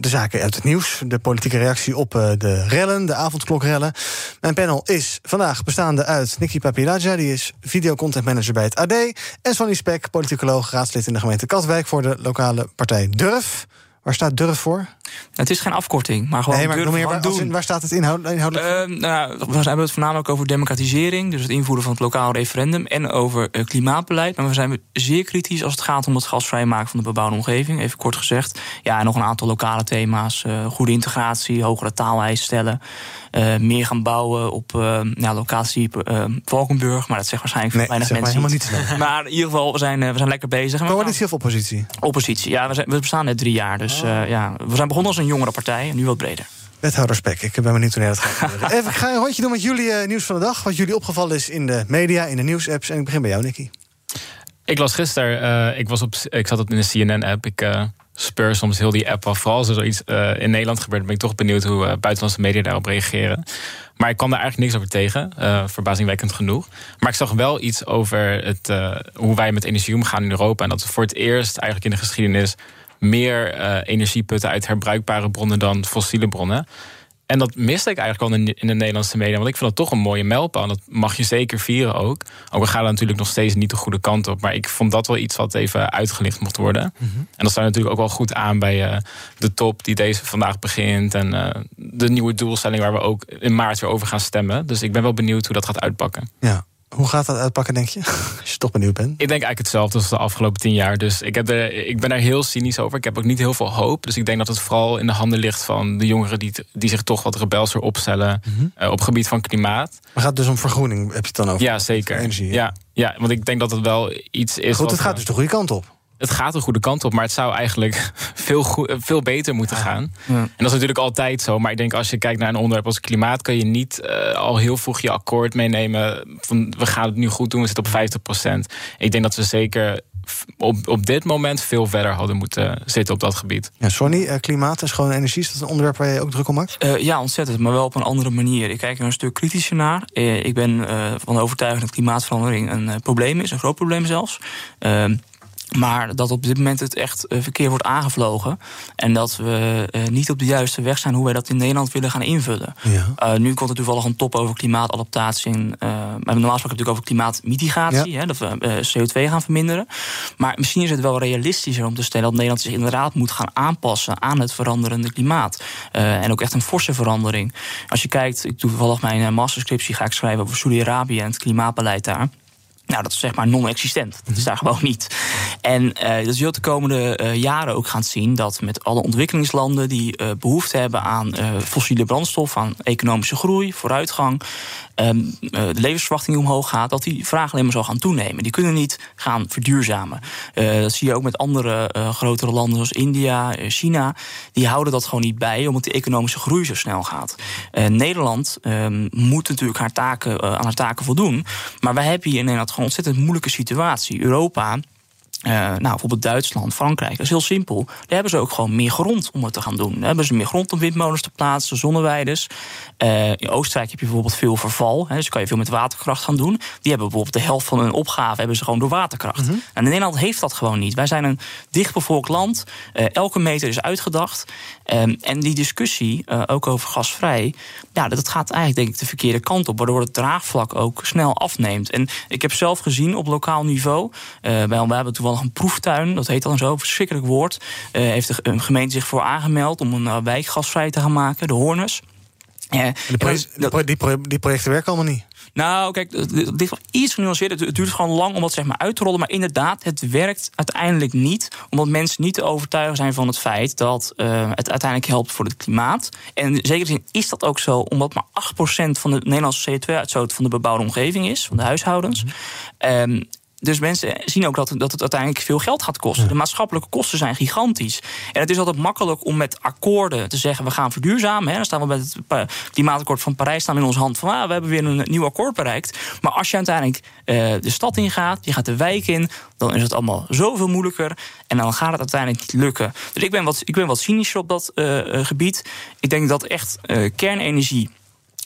de zaken uit het nieuws, de politieke reactie op de rellen, de avondklokrellen. Mijn panel is vandaag bestaande uit Nikki Papilaccia, die is videocontentmanager bij het AD, en Sonny Spek, politicoloog, raadslid in de gemeente Katwijk voor de lokale partij Durf. Waar staat Durf voor? Het is geen afkorting, maar gewoon Durf meer, doen. Waar staat het inhoudelijk? We hebben het voornamelijk over democratisering, dus het invoeren van het lokaal referendum, en over klimaatbeleid. Maar we zijn zeer kritisch als het gaat om het gasvrij maken van de bebouwde omgeving, even kort gezegd. Ja, en nog een aantal lokale thema's. Goede integratie, hogere taaleisen stellen, meer gaan bouwen op locatie Valkenburg. Maar dat zegt waarschijnlijk weinig mensen. Maar helemaal niet. Maar in ieder geval, we zijn lekker bezig. Coalitie of oppositie? Oppositie, ja. We bestaan net 3 jaar, dus we zijn begonnen als een jongere partij en nu wat breder. Wethouder Spek, ik ben benieuwd wanneer dat gaat gebeuren. Even, ik ga een rondje doen met jullie nieuws van de dag. Wat jullie opgevallen is in de media, in de nieuwsapps. En ik begin bij jou, Nikki. Ik las gisteren, ik zat op de CNN-app. Ik speur soms heel die app af. Vooral als er zoiets in Nederland gebeurt, ben ik toch benieuwd hoe buitenlandse media daarop reageren. Maar ik kwam daar eigenlijk niks over tegen. Verbazingwekkend genoeg. Maar ik zag wel iets over hoe wij met energie omgaan in Europa. En dat we voor het eerst eigenlijk in de geschiedenis meer energieputten uit herbruikbare bronnen dan fossiele bronnen. En dat miste ik eigenlijk al in de Nederlandse media, want ik vind dat toch een mooie mijlpaal. Dat mag je zeker vieren ook. Ook we gaan er natuurlijk nog steeds niet de goede kant op, maar ik vond dat wel iets wat even uitgelicht mocht worden. Mm-hmm. En dat sluit natuurlijk ook wel goed aan bij de top die deze vandaag begint, en de nieuwe doelstelling waar we ook in maart weer over gaan stemmen. Dus ik ben wel benieuwd hoe dat gaat uitpakken. Ja. Hoe gaat dat uitpakken, denk je? Als je toch benieuwd bent. Ik denk eigenlijk hetzelfde als de afgelopen 10 jaar. Dus ik ben daar heel cynisch over. Ik heb ook niet heel veel hoop. Dus ik denk dat het vooral in de handen ligt van de jongeren die zich toch wat rebelser opstellen, mm-hmm, op het gebied van klimaat. Maar gaat het dus om vergroening, heb je het dan over? Ja, zeker. Energie, ja, want ik denk dat het wel iets is. Goed, het gaat dus de goede kant op. Het gaat de goede kant op, maar het zou eigenlijk veel beter moeten gaan. Ja. En dat is natuurlijk altijd zo. Maar ik denk, als je kijkt naar een onderwerp als klimaat, kan je niet al heel vroeg je akkoord meenemen van we gaan het nu goed doen, we zitten op 50%. Ik denk dat we zeker op dit moment veel verder hadden moeten zitten op dat gebied. Ja, Sonny, klimaat en schone energie, is dat een onderwerp waar je ook druk om maakt? Ja, ontzettend, maar wel op een andere manier. Ik kijk er een stuk kritischer naar. Ik ben van de overtuiging dat klimaatverandering een probleem is, een groot probleem zelfs. Maar dat op dit moment het echt verkeerd wordt aangevlogen. En dat we niet op de juiste weg zijn hoe wij dat in Nederland willen gaan invullen. Ja. Nu komt er toevallig een top over klimaatadaptatie. Maar normaal gesproken natuurlijk over klimaatmitigatie. Ja. Hè, dat we CO2 gaan verminderen. Maar misschien is het wel realistischer om te stellen dat Nederland zich inderdaad moet gaan aanpassen aan het veranderende klimaat. En ook echt een forse verandering. Als je kijkt, ik doe toevallig mijn masterscriptie ga ik schrijven over Saudi-Arabië en het klimaatbeleid daar. Nou, dat is zeg maar non-existent. Dat is daar gewoon niet. En dus je wilt de komende jaren ook gaan zien dat met alle ontwikkelingslanden die behoefte hebben aan fossiele brandstof, aan economische groei, vooruitgang, de levensverwachting die omhoog gaat, dat die vraag alleen maar zal gaan toenemen. Die kunnen niet gaan verduurzamen. Dat zie je ook met andere grotere landen zoals India, China. Die houden dat gewoon niet bij, omdat die economische groei zo snel gaat. Nederland moet natuurlijk aan haar taken voldoen. Maar wij hebben hier in Nederland gewoon een ontzettend moeilijke situatie. Europa, bijvoorbeeld Duitsland, Frankrijk, dat is heel simpel. Daar hebben ze ook gewoon meer grond om het te gaan doen. Daar hebben ze meer grond om windmolens te plaatsen, zonneweiden. In Oostenrijk heb je bijvoorbeeld veel verval. Hè, dus kan je veel met waterkracht gaan doen. Die hebben bijvoorbeeld de helft van hun opgave hebben ze gewoon door waterkracht. Mm-hmm. Nou, en Nederland heeft dat gewoon niet. Wij zijn een dichtbevolkt land. Elke meter is uitgedacht. En die discussie, ook over gasvrij, ja, dat gaat eigenlijk denk ik de verkeerde kant op, waardoor het draagvlak ook snel afneemt. En ik heb zelf gezien op lokaal niveau, we hebben toevallig een proeftuin, dat heet dan zo, verschrikkelijk woord, heeft de gemeente zich voor aangemeld om een wijk gasvrij te gaan maken, de Hoornes. Die projecten werken allemaal niet. Nou, kijk, dit is wel iets genuanceerd. Het duurt gewoon lang om dat zeg maar uit te rollen. Maar inderdaad, het werkt uiteindelijk niet. Omdat mensen niet te overtuigen zijn van het feit dat het uiteindelijk helpt voor het klimaat. En in zekere zin is dat ook zo, omdat maar 8% van de Nederlandse CO2-uitstoot van de bebouwde omgeving is, van de huishoudens. Mm-hmm. Dus mensen zien ook dat het uiteindelijk veel geld gaat kosten. De maatschappelijke kosten zijn gigantisch. En het is altijd makkelijk om met akkoorden te zeggen, we gaan verduurzamen. Hè. Dan staan we bij het klimaatakkoord van Parijs staan in onze hand van, we hebben weer een nieuw akkoord bereikt. Maar als je uiteindelijk de stad ingaat, je gaat de wijk in, dan is het allemaal zoveel moeilijker. En dan gaat het uiteindelijk niet lukken. Dus ik ben wat cynischer op dat gebied. Ik denk dat echt kernenergie.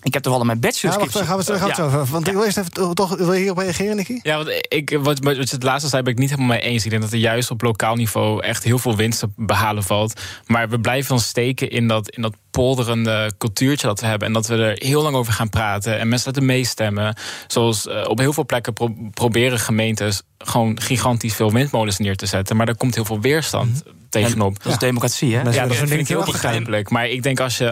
Ik heb toch al mijn bachelor. Ja, gaan we het over. Want ik wil eerst even wil je hierop reageren, Nikki? Ja, want het laatste zei ben ik niet helemaal mee eens. Ik denk dat er juist op lokaal niveau echt heel veel winst te behalen valt. Maar we blijven dan steken in dat polderende cultuurtje dat we hebben. En dat we er heel lang over gaan praten. En mensen laten meestemmen. Zoals op heel veel plekken proberen gemeentes gewoon gigantisch veel windmolens neer te zetten. Maar daar komt heel veel weerstand tegenop. En dat is democratie, hè? Dat vind ik heel begrijpelijk. Maar ik denk als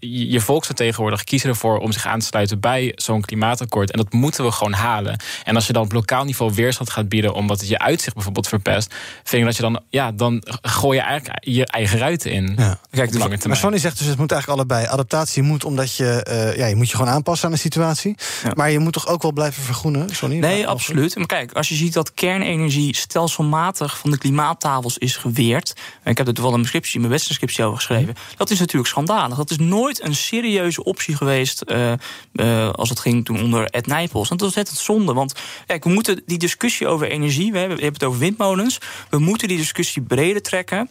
je volksvertegenwoordiger kiest ervoor om zich aan te sluiten bij zo'n klimaatakkoord. En dat moeten we gewoon halen. En als je dan op lokaal niveau weerstand gaat bieden omdat het je uitzicht bijvoorbeeld verpest, vind ik dat je dan gooi je eigenlijk je eigen ruiten in. Ja. Kijk, maar Sonny zegt dus, het moet eigenlijk allebei. Adaptatie moet omdat je moet je gewoon aanpassen aan de situatie. Ja. Maar je moet toch ook wel blijven vergroenen, Sonny? Nee, absoluut. Maar kijk, als je ziet dat kernenergie stelselmatig van de klimaattafels is geweerd. En ik heb er toevallig mijn wetscriptie over geschreven. Dat is natuurlijk schandalig. Dat is nooit een serieuze optie geweest als het ging toen onder Ed Nijpels. Dat was net het zonde. Want kijk, we moeten die discussie over energie, we hebben het over windmolens, we moeten die discussie breder trekken.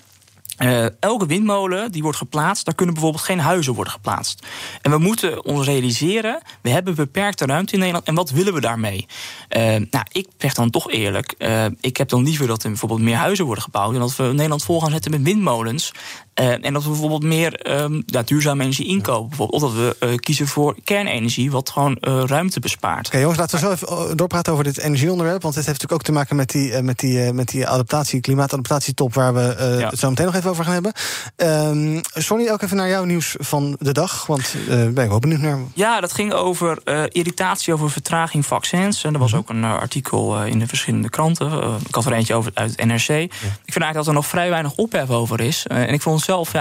Elke windmolen die wordt geplaatst, daar kunnen bijvoorbeeld geen huizen worden geplaatst. En we moeten ons realiseren, we hebben beperkte ruimte in Nederland en wat willen we daarmee? Ik zeg dan toch eerlijk, ik heb dan liever dat er bijvoorbeeld meer huizen worden gebouwd en dat we Nederland vol gaan zetten met windmolens. En dat we bijvoorbeeld meer duurzame energie inkopen. Bijvoorbeeld. Of dat we kiezen voor kernenergie, wat gewoon ruimte bespaart. Oké, jongens, laten we zo even doorpraten over dit energieonderwerp. Want dit heeft natuurlijk ook te maken met die adaptatie, klimaatadaptatietop, waar we het zo meteen nog even over gaan hebben. Sonny, ook even naar jouw nieuws van de dag. Want ben ik wel benieuwd naar. Ja, dat ging over irritatie over vertraging vaccins. En er was ook een artikel in de verschillende kranten. Ik had er eentje over uit NRC. Ja. Ik vind eigenlijk dat er nog vrij weinig ophef over is. En ik vond zelf,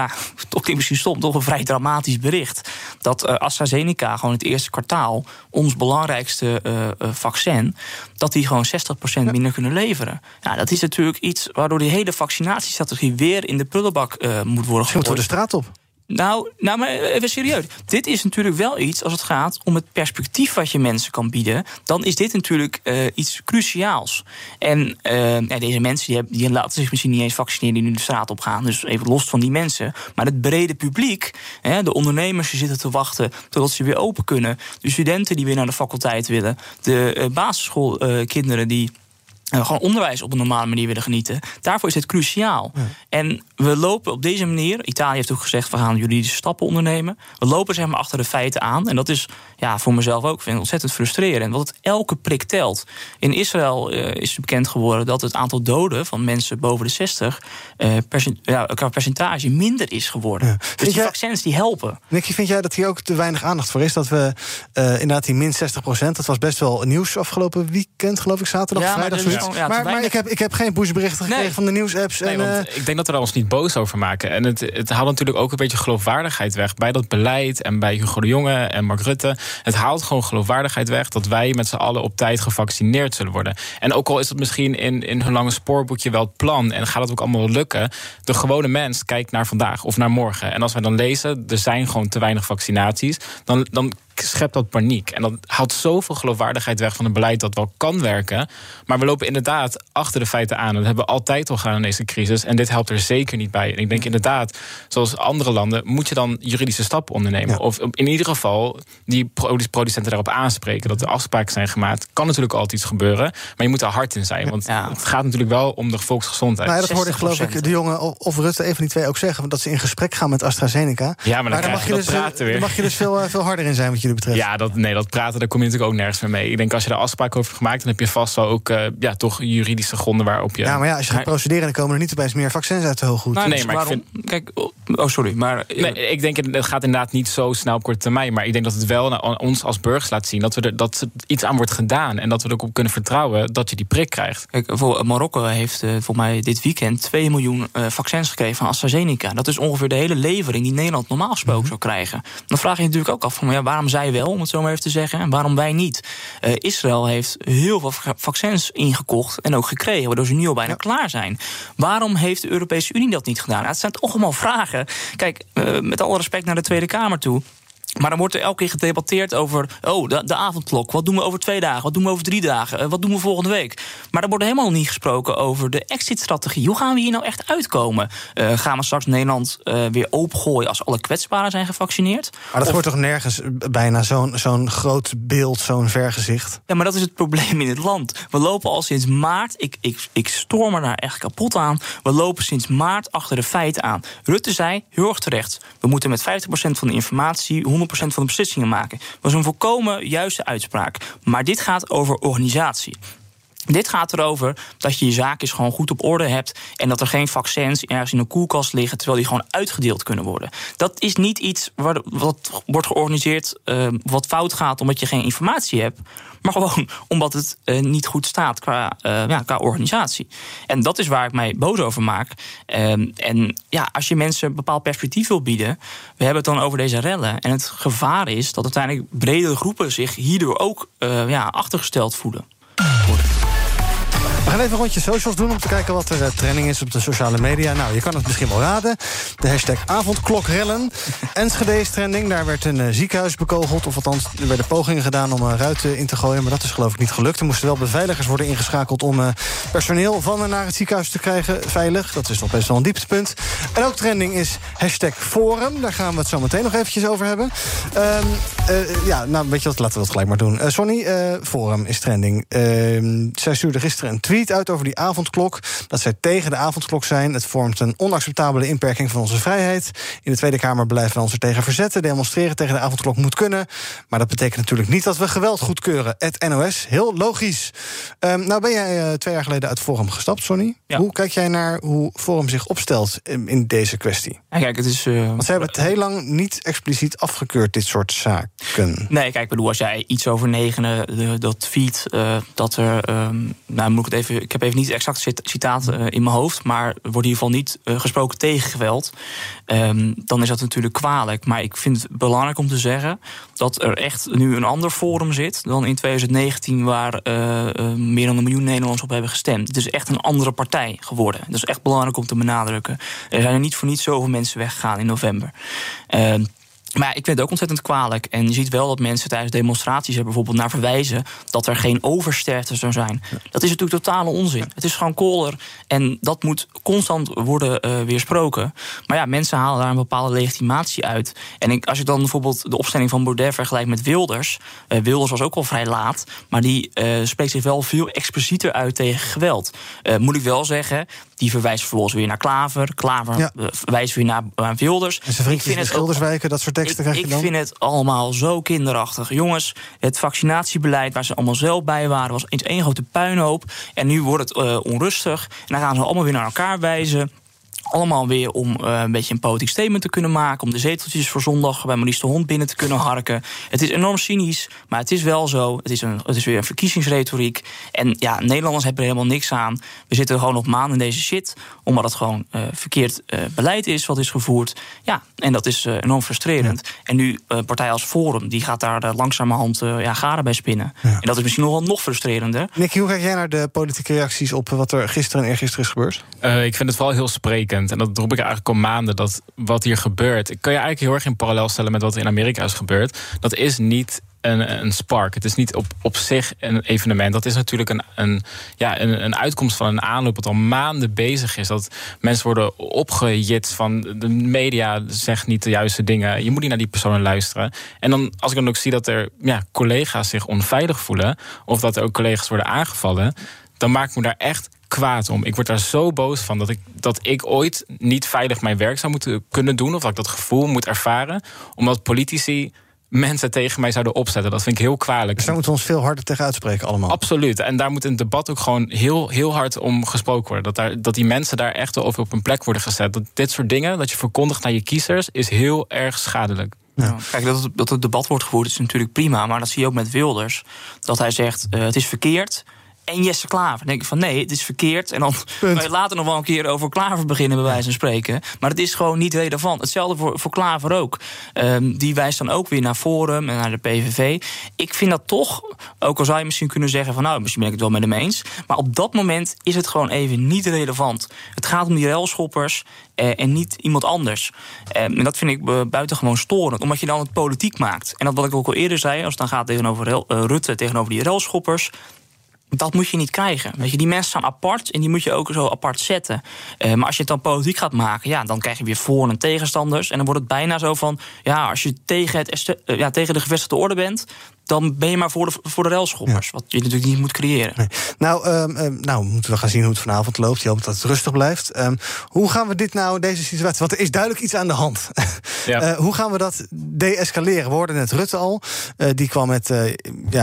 toch een vrij dramatisch bericht. Dat AstraZeneca gewoon het eerste kwartaal, ons belangrijkste vaccin, dat die gewoon 60% minder kunnen leveren. Ja, dat is natuurlijk iets waardoor die hele vaccinatiestrategie weer in de prullenbak moet worden gegooid. Moeten we de straat op? Nou, maar even serieus. Dit is natuurlijk wel iets, als het gaat om het perspectief wat je mensen kan bieden, dan is dit natuurlijk iets cruciaals. En deze mensen die laten zich misschien niet eens vaccineren, die nu de straat op gaan. Dus even los van die mensen. Maar het brede publiek, de ondernemers die zitten te wachten totdat ze weer open kunnen. De studenten die weer naar de faculteit willen. De basisschoolkinderen die gewoon onderwijs op een normale manier willen genieten. Daarvoor is het cruciaal. Ja. En we lopen op deze manier. Italië heeft ook gezegd, we gaan juridische stappen ondernemen. We lopen zeg maar achter de feiten aan. En dat is voor mezelf ook ontzettend frustrerend. Want elke prik telt. In Israël is bekend geworden dat het aantal doden van mensen boven de 60 qua percentage minder is geworden. Ja. Dus die vaccins die helpen. Nikki, vind jij dat hier ook te weinig aandacht voor is? Dat we inderdaad die min 60%, dat was best wel nieuws afgelopen weekend, geloof ik, zaterdag, vrijdag. niet. Ja. Maar ik heb geen pushberichten gekregen van de nieuwsapps. Nee, ik denk dat we daar ons niet boos over maken. En het haalt natuurlijk ook een beetje geloofwaardigheid weg. Bij dat beleid en bij Hugo de Jonge en Mark Rutte. Het haalt gewoon geloofwaardigheid weg dat wij met z'n allen op tijd gevaccineerd zullen worden. En ook al is dat misschien in hun lange spoorboekje wel het plan en gaat dat ook allemaal lukken, de gewone mens kijkt naar vandaag of naar morgen. En als wij dan lezen, er zijn gewoon te weinig vaccinaties, dan schept dat paniek. En dat haalt zoveel geloofwaardigheid weg van een beleid dat wel kan werken. Maar we lopen inderdaad achter de feiten aan. Dat hebben we altijd al gedaan in deze crisis. En dit helpt er zeker niet bij. En ik denk inderdaad, zoals andere landen, moet je dan juridische stappen ondernemen. Ja. Of in ieder geval die producenten daarop aanspreken. Dat er afspraken zijn gemaakt. Kan natuurlijk altijd iets gebeuren. Maar je moet er hard in zijn. Want het gaat natuurlijk wel om de volksgezondheid. Nou, dat hoorde ik geloof ik de jongen of Rutte, even die twee ook zeggen. Dat ze in gesprek gaan met AstraZeneca. Ja, maar dan mag je dus, veel harder in zijn. Wat betreft. Ja, dat praten, daar kom je natuurlijk ook nergens meer mee. Ik denk, als je daar afspraken over gemaakt, dan heb je vast wel ook toch juridische gronden waarop je... Ja, maar ja, als je gaat procederen, dan komen er niet opeens meer vaccins uit de hoogte. Nou, nee, dus maar waarom... ik denk, het gaat inderdaad niet zo snel op korte termijn, maar ik denk dat het wel aan ons als burgers laat zien dat er iets aan wordt gedaan en dat we er ook op kunnen vertrouwen dat je die prik krijgt. Kijk, Marokko heeft volgens mij dit weekend 2 miljoen vaccins gekregen van AstraZeneca. Dat is ongeveer de hele levering die Nederland normaal gesproken zou krijgen. Dan vraag je natuurlijk ook af van, waarom zij wel, om het zo maar even te zeggen, en waarom wij niet? Israël heeft heel veel vaccins ingekocht en ook gekregen, waardoor ze nu al bijna klaar zijn. Waarom heeft de Europese Unie dat niet gedaan? Het zijn toch allemaal vragen. Kijk, met alle respect naar de Tweede Kamer toe, maar dan wordt er elke keer gedebatteerd over de avondklok. Wat doen we over 2 dagen? Wat doen we over 3 dagen? Wat doen we volgende week? Maar er wordt helemaal niet gesproken over de exit-strategie. Hoe gaan we hier nou echt uitkomen? Gaan we straks Nederland weer opengooien als alle kwetsbaren zijn gevaccineerd? Maar dat wordt toch nergens bijna zo'n groot beeld, zo'n vergezicht? Ja, maar dat is het probleem in het land. We lopen al sinds maart, ik storm er daar echt kapot aan, we lopen sinds maart achter de feiten aan. Rutte zei, heel erg terecht, we moeten met 50% van de informatie 100% van de beslissingen maken. Dat was een volkomen juiste uitspraak. Maar dit gaat over organisatie. Dit gaat erover dat je je zaakjes gewoon goed op orde hebt en dat er geen vaccins ergens in een koelkast liggen, terwijl die gewoon uitgedeeld kunnen worden. Dat is niet iets wat wordt georganiseerd wat fout gaat omdat je geen informatie hebt, maar gewoon omdat het niet goed staat qua organisatie. En dat is waar ik mij boos over maak. Als je mensen een bepaald perspectief wil bieden, we hebben het dan over deze rellen. En het gevaar is dat uiteindelijk bredere groepen zich hierdoor ook achtergesteld voelen. We gaan even een rondje socials doen om te kijken wat er trending is op de sociale media. Nou, je kan het misschien wel raden. De hashtag avondklokrellen. Enschede is trending. Daar werd een ziekenhuis bekogeld. Of althans, er werden pogingen gedaan om ruiten in te gooien. Maar dat is geloof ik niet gelukt. Er moesten wel beveiligers worden ingeschakeld om personeel van en naar het ziekenhuis te krijgen veilig. Dat is nog best wel een dieptepunt. En ook trending is hashtag forum. Daar gaan we het zo meteen nog eventjes over hebben. Weet je wat, laten we dat gelijk maar doen. Sonny, forum is trending. Zij stuurde gisteren een tweet uit over die avondklok, dat zij tegen de avondklok zijn. Het vormt een onacceptabele inperking van onze vrijheid. In de Tweede Kamer blijven we ons er tegen verzetten. Demonstreren tegen de avondklok moet kunnen. Maar dat betekent natuurlijk niet dat we geweld goedkeuren. Het NOS, heel logisch. Ben jij 2 jaar geleden uit Forum gestapt, Sonny. Ja. Hoe kijk jij naar hoe Forum zich opstelt in deze kwestie? Ja, kijk, het is, want ze hebben het heel lang niet expliciet afgekeurd, dit soort zaken. Nee, kijk, als jij iets over negenen, dat tweet, dat er, moet ik het even, ik heb even niet exact citaat in mijn hoofd, maar wordt in ieder geval niet gesproken tegen geweld. Dan is dat natuurlijk kwalijk. Maar ik vind het belangrijk om te zeggen dat er echt nu een ander forum zit dan in 2019... waar meer dan 1 miljoen Nederlanders op hebben gestemd. Het is echt een andere partij geworden. Dat is echt belangrijk om te benadrukken. Er zijn er niet voor niets zoveel mensen weggegaan in november. Maar ik vind het ook ontzettend kwalijk. En je ziet wel dat mensen tijdens demonstraties er bijvoorbeeld naar verwijzen dat er geen oversterfte zou zijn. Dat is natuurlijk totale onzin. Het is gewoon kolder en dat moet constant worden weersproken. Maar ja, mensen halen daar een bepaalde legitimatie uit. En als ik dan bijvoorbeeld de opstelling van Baudet vergelijk met Wilders. Wilders was ook wel vrij laat, maar die spreekt zich wel veel explicieter uit tegen geweld. Moet ik wel zeggen, die verwijst vervolgens weer naar Klaver. Klaver verwijst weer naar Wilders. En zijn vriendjes in de Schilderswijken, dat soort teksten. Ik vind het allemaal zo kinderachtig. Jongens, het vaccinatiebeleid waar ze allemaal zelf bij waren was eens één grote puinhoop. En nu wordt het onrustig. En dan gaan ze allemaal weer naar elkaar wijzen. Allemaal weer om een beetje een politiek statement te kunnen maken. Om de zeteltjes voor zondag bij Maurice de Hond binnen te kunnen harken. Het is enorm cynisch, maar het is wel zo. Het is weer een verkiezingsretoriek. En ja, Nederlanders hebben er helemaal niks aan. We zitten gewoon op maanden in deze shit. Omdat het gewoon verkeerd beleid is wat is gevoerd. Ja, en dat is enorm frustrerend. Ja. En nu een partij als Forum, die gaat daar langzamerhand garen bij spinnen. Ja. En dat is misschien nogal nog frustrerender. Nicky, hoe kijk jij naar de politieke reacties op wat er gisteren en eergisteren is gebeurd? Ik vind het vooral heel sprekend. En dat roep ik eigenlijk al maanden, dat wat hier gebeurt... Ik kan je eigenlijk heel erg in parallel stellen met wat er in Amerika is gebeurd. Dat is niet een spark. Het is niet op zich een evenement. Dat is natuurlijk een uitkomst van een aanloop dat al maanden bezig is. Dat mensen worden opgejitst van de media zegt niet de juiste dingen. Je moet niet naar die personen luisteren. En dan, als ik dan ook zie dat er collega's zich onveilig voelen... of dat er ook collega's worden aangevallen... dan maak ik me daar echt... kwaad om. Ik word daar zo boos van dat ik ooit niet veilig mijn werk zou moeten kunnen doen, of dat ik dat gevoel moet ervaren, omdat politici mensen tegen mij zouden opzetten. Dat vind ik heel kwalijk. Dus daar moeten we ons veel harder tegen uitspreken allemaal. Absoluut. En daar moet in het debat ook gewoon heel, heel hard om gesproken worden. Dat die mensen daar echt over op hun plek worden gezet. Dat dit soort dingen, dat je verkondigt naar je kiezers, is heel erg schadelijk. Ja. Kijk, dat het debat wordt gevoerd is natuurlijk prima, maar dat zie je ook met Wilders. Dat hij zegt, het is verkeerd. En Jesse Klaver. Dan denk ik van nee, het is verkeerd. En dan later nog wel een keer over Klaver beginnen, bij wijze van spreken. Maar het is gewoon niet relevant. Hetzelfde voor Klaver ook. Die wijst dan ook weer naar Forum en naar de PVV. Ik vind dat toch, ook al zou je misschien kunnen zeggen van nou, misschien ben ik het wel met hem eens. Maar op dat moment is het gewoon even niet relevant. Het gaat om die railschoppers en niet iemand anders. En dat vind ik buitengewoon storend. Omdat je dan het politiek maakt. En dat wat ik ook al eerder zei, als het dan gaat tegenover Rutte, tegenover die railschoppers... Dat moet je niet krijgen. Weet je, die mensen staan apart en die moet je ook zo apart zetten. Maar als je het dan politiek gaat maken, ja, dan krijg je weer voor- en tegenstanders. En dan wordt het bijna zo van, ja, als je tegen de gevestigde orde bent... dan ben je maar voor de railschoppers, ja. Wat je natuurlijk niet moet creëren. Nee. Nou, moeten we gaan zien hoe het vanavond loopt. Je hoopt dat het rustig blijft. Hoe gaan we dit nou, deze situatie... want er is duidelijk iets aan de hand. Ja. Hoe gaan we dat deescaleren? We hoorden net Rutte al. Die kwam met... die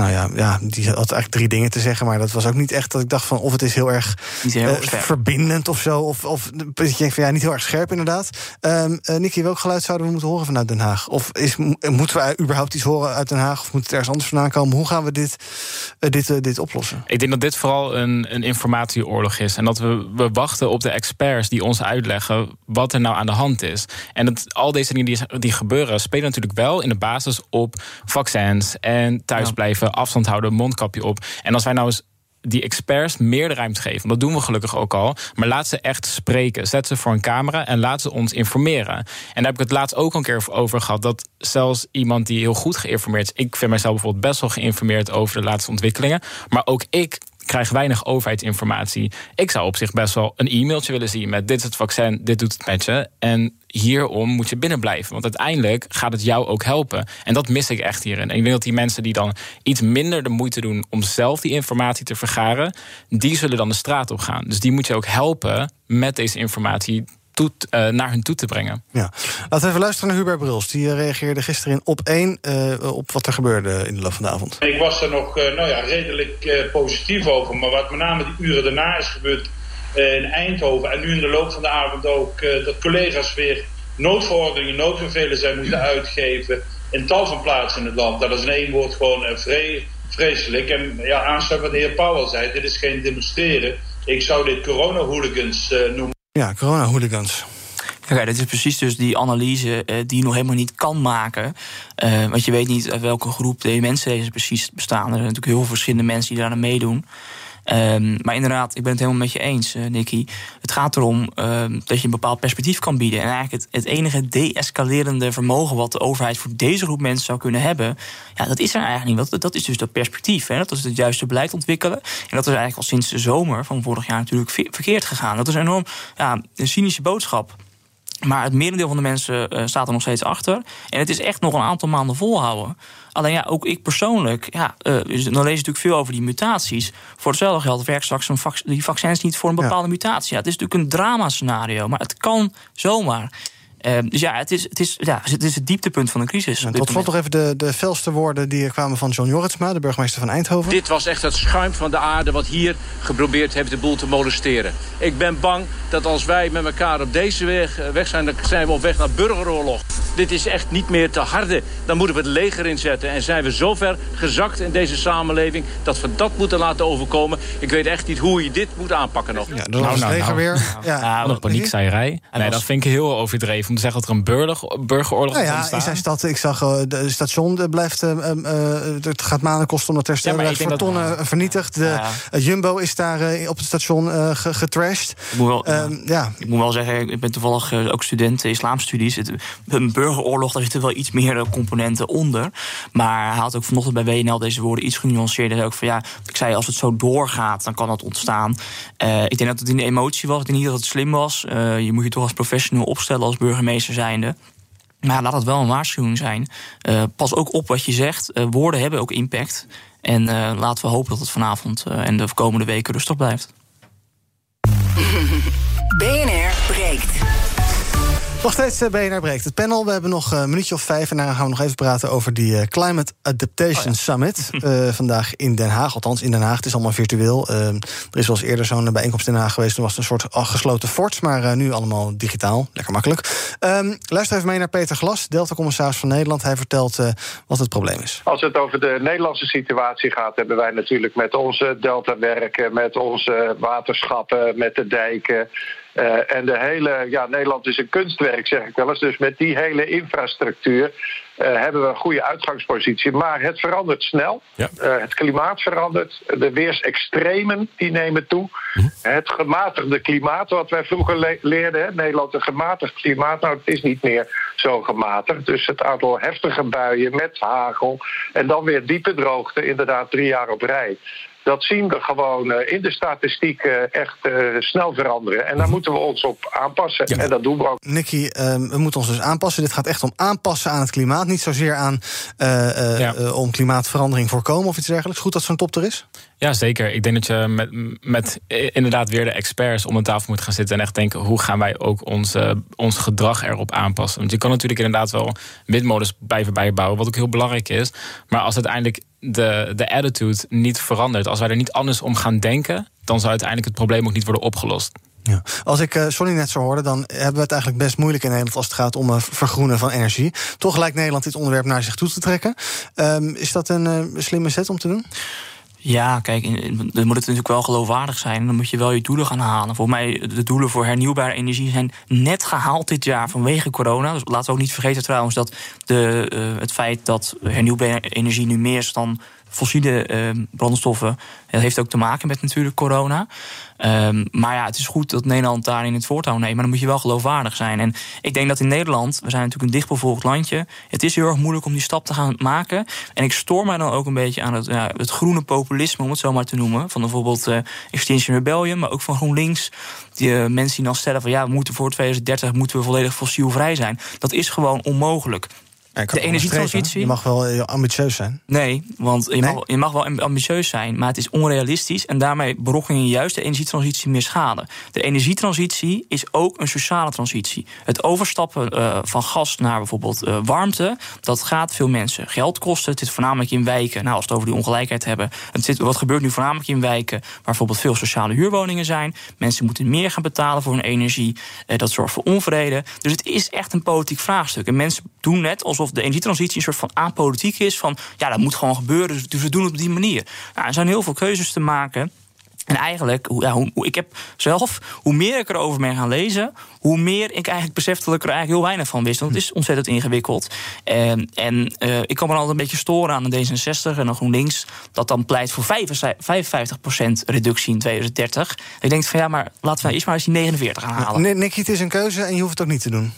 had eigenlijk drie dingen te zeggen... maar dat was ook niet echt dat ik dacht van... of het is heel erg verbindend of zo... of je denkt van, ja, niet heel erg scherp inderdaad. Nikki, welk geluid zouden we moeten horen vanuit Den Haag? Of moeten we überhaupt iets horen... uit Den Haag, of moet het ergens anders vandaan komen? Hoe gaan we dit oplossen? Ik denk dat dit vooral een informatieoorlog is. En dat we wachten op de experts die ons uitleggen wat er nou aan de hand is. En dat al deze dingen die gebeuren, spelen natuurlijk wel in de basis op vaccins en thuisblijven, afstand houden, mondkapje op. En als wij nou eens die experts meer de ruimte geven. Dat doen we gelukkig ook al. Maar laat ze echt spreken. Zet ze voor een camera en laat ze ons informeren. En daar heb ik het laatst ook een keer over gehad... dat zelfs iemand die heel goed geïnformeerd is... ik vind mijzelf bijvoorbeeld best wel geïnformeerd... over de laatste ontwikkelingen. Maar ook ik krijg weinig overheidsinformatie. Ik zou op zich best wel een e-mailtje willen zien... met dit is het vaccin, dit doet het met je. En hierom moet je binnen blijven. Want uiteindelijk gaat het jou ook helpen. En dat mis ik echt hierin. En ik denk dat die mensen die dan iets minder de moeite doen... om zelf die informatie te vergaren... die zullen dan de straat op gaan. Dus die moet je ook helpen met deze informatie... naar hun toe te brengen. Ja. Laten we even luisteren naar Hubert Bruls. Die reageerde gisteren in Op1 op wat er gebeurde in de loop van de avond. Ik was er nog redelijk positief over. Maar wat met name die uren daarna is gebeurd in Eindhoven... en nu in de loop van de avond ook... dat collega's weer noodverordeningen, noodbevelen zijn moeten uitgeven... in tal van plaatsen in het land. Dat is in één woord gewoon vreselijk. En ja, aansluit wat de heer Powell zei. Dit is geen demonstreren. Ik zou dit corona-hooligans noemen. Ja, corona-hooligans. Kijk, dit is precies dus die analyse die je nog helemaal niet kan maken. Want je weet niet uit welke groep de mensen deze precies bestaan. Er zijn natuurlijk heel veel verschillende mensen die daar aan meedoen. Maar inderdaad, ik ben het helemaal met je eens, Nicky. Het gaat erom dat je een bepaald perspectief kan bieden. En eigenlijk het enige deescalerende vermogen... wat de overheid voor deze groep mensen zou kunnen hebben... ja, dat is er eigenlijk niet. Dat is dus dat perspectief. Hè? Dat is het juiste beleid ontwikkelen. En dat is eigenlijk al sinds de zomer van vorig jaar natuurlijk verkeerd gegaan. Dat is enorm een cynische boodschap. Maar het merendeel van de mensen staat er nog steeds achter. En het is echt nog een aantal maanden volhouden. Alleen ja, ook ik persoonlijk, dan lees je natuurlijk veel over die mutaties. Voor hetzelfde geld werkt straks die vaccins niet voor een bepaalde mutatie. Ja, het is natuurlijk een drama scenario, maar het kan zomaar. Dus ja, het is het dieptepunt van de crisis. En tot slot nog even de felste woorden die er kwamen van John Jorritsma, de burgemeester van Eindhoven. Dit was echt het schuim van de aarde wat hier geprobeerd heeft de boel te molesteren. Ik ben bang dat als wij met elkaar op deze weg zijn, dan zijn we op weg naar burgeroorlog. Dit is echt niet meer te harden. Dan moeten we het leger inzetten. En zijn we zo ver gezakt in deze samenleving dat we dat moeten laten overkomen. Ik weet echt niet hoe je dit moet aanpakken nog. Ja, dan was het leger weer. Ja, wat paniekzaaierij. Nee, dat vind ik heel overdreven. Om te zeggen dat er een burgeroorlog is ontstaan. In zijn stad, ik zag de station blijft... het gaat maanden kosten om dat te herstellen. Ja, voor tonnen vernietigd. Jumbo is daar op het station getrashed. Ik moet wel zeggen, ik ben toevallig ook student islamstudies. Een burgeroorlog, daar zitten wel iets meer componenten onder. Maar hij had ook vanochtend bij WNL deze woorden iets genuanceerder. Ook van ik zei, als het zo doorgaat, dan kan dat ontstaan. Ik denk dat het in de emotie was. Ik denk niet dat het slim was. Je moet je toch als professional opstellen als burgemeester zijnde. Maar laat het wel een waarschuwing zijn. Pas ook op wat je zegt. Woorden hebben ook impact. En laten we hopen dat het vanavond en de komende weken rustig blijft. BNR breekt. Nog steeds BNR breekt het panel. We hebben nog een minuutje of 5 en daarna gaan we nog even praten over die Climate Adaptation Summit. Vandaag in Den Haag, althans in Den Haag. Het is allemaal virtueel. Er is wel eens eerder zo'n bijeenkomst in Den Haag geweest. Toen was het een soort gesloten fort, maar nu allemaal digitaal. Lekker makkelijk. Luister even mee naar Peter Glas, Delta-commissaris van Nederland. Hij vertelt wat het probleem is. Als het over de Nederlandse situatie gaat, hebben wij natuurlijk met onze Delta-werken, met onze waterschappen, met de dijken... en de hele, Nederland is een kunstwerk, zeg ik wel eens. Dus met die hele infrastructuur hebben we een goede uitgangspositie. Maar het verandert snel. Ja. Het klimaat verandert. De weersextremen die nemen toe. Het gematigde klimaat, wat wij vroeger leerden. Hè? Nederland een gematigd klimaat. Nou, het is niet meer zo gematigd. Dus het aantal heftige buien met hagel. En dan weer diepe droogte, inderdaad 3 jaar op rij. Dat zien we gewoon in de statistiek echt snel veranderen. En daar moeten we ons op aanpassen. Ja. En dat doen we ook. Nikki, we moeten ons dus aanpassen. Dit gaat echt om aanpassen aan het klimaat. Niet zozeer aan om klimaatverandering voorkomen of iets dergelijks. Goed dat zo'n top er is? Ja, zeker. Ik denk dat je met inderdaad weer de experts om de tafel moet gaan zitten... en echt denken, hoe gaan wij ook ons gedrag erop aanpassen? Want je kan natuurlijk inderdaad wel windmolens blijven bijbouwen... wat ook heel belangrijk is. Maar als uiteindelijk de attitude niet verandert... als wij er niet anders om gaan denken... dan zou uiteindelijk het probleem ook niet worden opgelost. Ja. Als ik Sonny net zo hoorde, dan hebben we het eigenlijk best moeilijk in Nederland... als het gaat om vergroenen van energie. Toch lijkt Nederland dit onderwerp naar zich toe te trekken. Is dat een slimme zet om te doen? Ja, kijk, dan moet het natuurlijk wel geloofwaardig zijn. Dan moet je wel je doelen gaan halen. Volgens mij, de doelen voor hernieuwbare energie zijn net gehaald dit jaar vanwege corona. Dus laten we ook niet vergeten trouwens dat het feit dat hernieuwbare energie nu meer is dan fossiele brandstoffen... dat heeft ook te maken met natuurlijk corona. Maar ja, het is goed dat Nederland daarin het voortouw neemt... maar dan moet je wel geloofwaardig zijn. En ik denk dat in Nederland, we zijn natuurlijk een dichtbevolkt landje... het is heel erg moeilijk om die stap te gaan maken. En ik stoor mij dan ook een beetje aan het groene populisme... om het zo maar te noemen, van bijvoorbeeld Extinction Rebellion... maar ook van GroenLinks, die mensen die dan stellen van... we moeten voor 2030 moeten we volledig fossielvrij zijn. Dat is gewoon onmogelijk. De energietransitie. Je mag wel ambitieus zijn. Nee, want je mag wel ambitieus zijn, maar het is onrealistisch. En daarmee berokken je juist de energietransitie meer schade. De energietransitie is ook een sociale transitie. Het overstappen van gas naar bijvoorbeeld warmte, dat gaat veel mensen geld kosten. Het zit voornamelijk in wijken. Nou, als we het over die ongelijkheid hebben. Wat gebeurt nu voornamelijk in wijken waar bijvoorbeeld veel sociale huurwoningen zijn. Mensen moeten meer gaan betalen voor hun energie. Dat zorgt voor onvrede. Dus het is echt een politiek vraagstuk. En mensen doen net alsof de energietransitie een soort van apolitiek is... van dat moet gewoon gebeuren, dus we doen het op die manier. Nou, er zijn heel veel keuzes te maken... En eigenlijk, hoe meer ik erover ben gaan lezen... hoe meer ik eigenlijk besef dat ik er eigenlijk heel weinig van wist. Want het is ontzettend ingewikkeld. En ik kan me altijd een beetje storen aan de D66 en dan GroenLinks... dat dan pleit voor 55% reductie in 2030. En ik denk van maar laten we eerst maar eens die 49 gaan halen. Nee, Nikki, het is een keuze en je hoeft het ook niet te doen.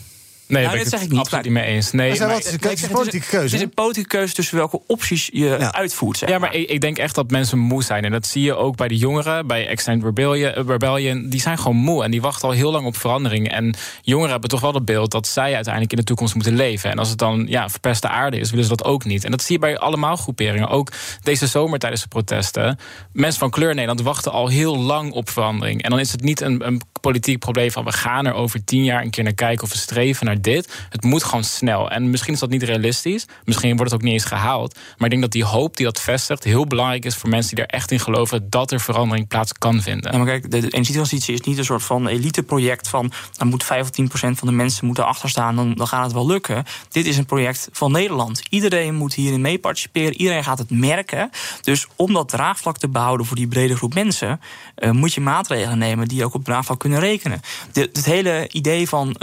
Nee, dat zeg ik niet. Absoluut niet mee eens. Nee, maar het is een politieke keuze. Het is een politieke keuze tussen welke opties je uitvoert. Zeg maar. Ik denk echt dat mensen moe zijn. En dat zie je ook bij de jongeren, bij Extinction Rebellion. Die zijn gewoon moe en die wachten al heel lang op verandering. En jongeren hebben toch wel het beeld dat zij uiteindelijk in de toekomst moeten leven. En als het dan verpeste aarde is, willen ze dat ook niet. En dat zie je bij allemaal groeperingen. Ook deze zomer tijdens de protesten. Mensen van kleur in Nederland wachten al heel lang op verandering. En dan is het niet een politiek probleem van we gaan er over 10 jaar een keer naar kijken of we streven naar dit. Het moet gewoon snel. En misschien is dat niet realistisch. Misschien wordt het ook niet eens gehaald. Maar ik denk dat die hoop die dat vestigt heel belangrijk is voor mensen die er echt in geloven dat er verandering plaats kan vinden. Ja, maar kijk, de energietransitie is niet een soort van eliteproject van dan moet 5 of 10% van de mensen moeten achterstaan, dan gaat het wel lukken. Dit is een project van Nederland. Iedereen moet hierin mee participeren. Iedereen gaat het merken. Dus om dat draagvlak te behouden voor die brede groep mensen, moet je maatregelen nemen die ook op draagvlak kunnen rekenen. Het hele idee van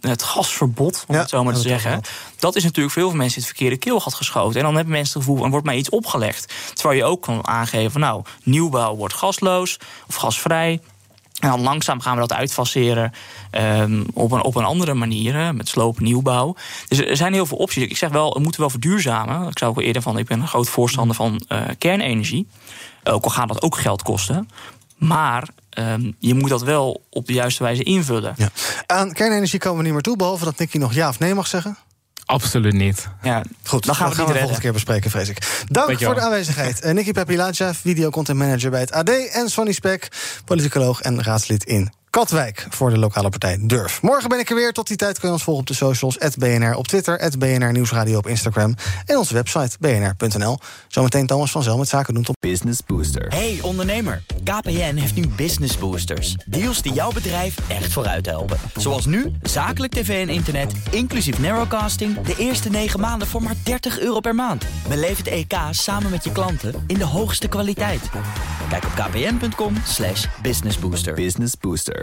het gasverbod, om het zo maar te zeggen, dat is natuurlijk voor heel veel mensen het verkeerde keelgat geschoten. En dan hebben mensen het gevoel, er wordt mij iets opgelegd. Terwijl je ook kan aangeven van nou, nieuwbouw wordt gasloos of gasvrij. En dan langzaam gaan we dat uitfaseren op een andere manier, met sloop, nieuwbouw. Dus er zijn heel veel opties. Ik zeg wel, we moeten wel verduurzamen. Ik zei ook al eerder van, ik ben een groot voorstander van kernenergie. Ook al gaat dat ook geld kosten. Maar je moet dat wel op de juiste wijze invullen. Ja. Aan kernenergie komen we niet meer toe, behalve dat Nikki nog ja of nee mag zeggen. Absoluut niet. Ja, goed, dan gaan we het de volgende keer bespreken, vrees ik. Dank voor de aanwezigheid. Nikki Papilaccia, videocontent manager bij het AD. En Sonny Spek, politicoloog en raadslid in Katwijk voor de lokale partij Durf. Morgen ben ik er weer. Tot die tijd kun je ons volgen op de socials. @BNR op Twitter, @BNR Nieuwsradio op Instagram. En onze website bnr.nl. Zometeen Thomas van Zalm met zaken doen op Business Booster. Hey ondernemer, KPN heeft nu Business Boosters. Deals die jouw bedrijf echt vooruit helpen. Zoals nu, zakelijk tv en internet, inclusief narrowcasting, de eerste 9 maanden voor maar €30 per maand. Beleef het EK samen met je klanten in de hoogste kwaliteit. Kijk op kpn.com/businessbooster. Business Booster.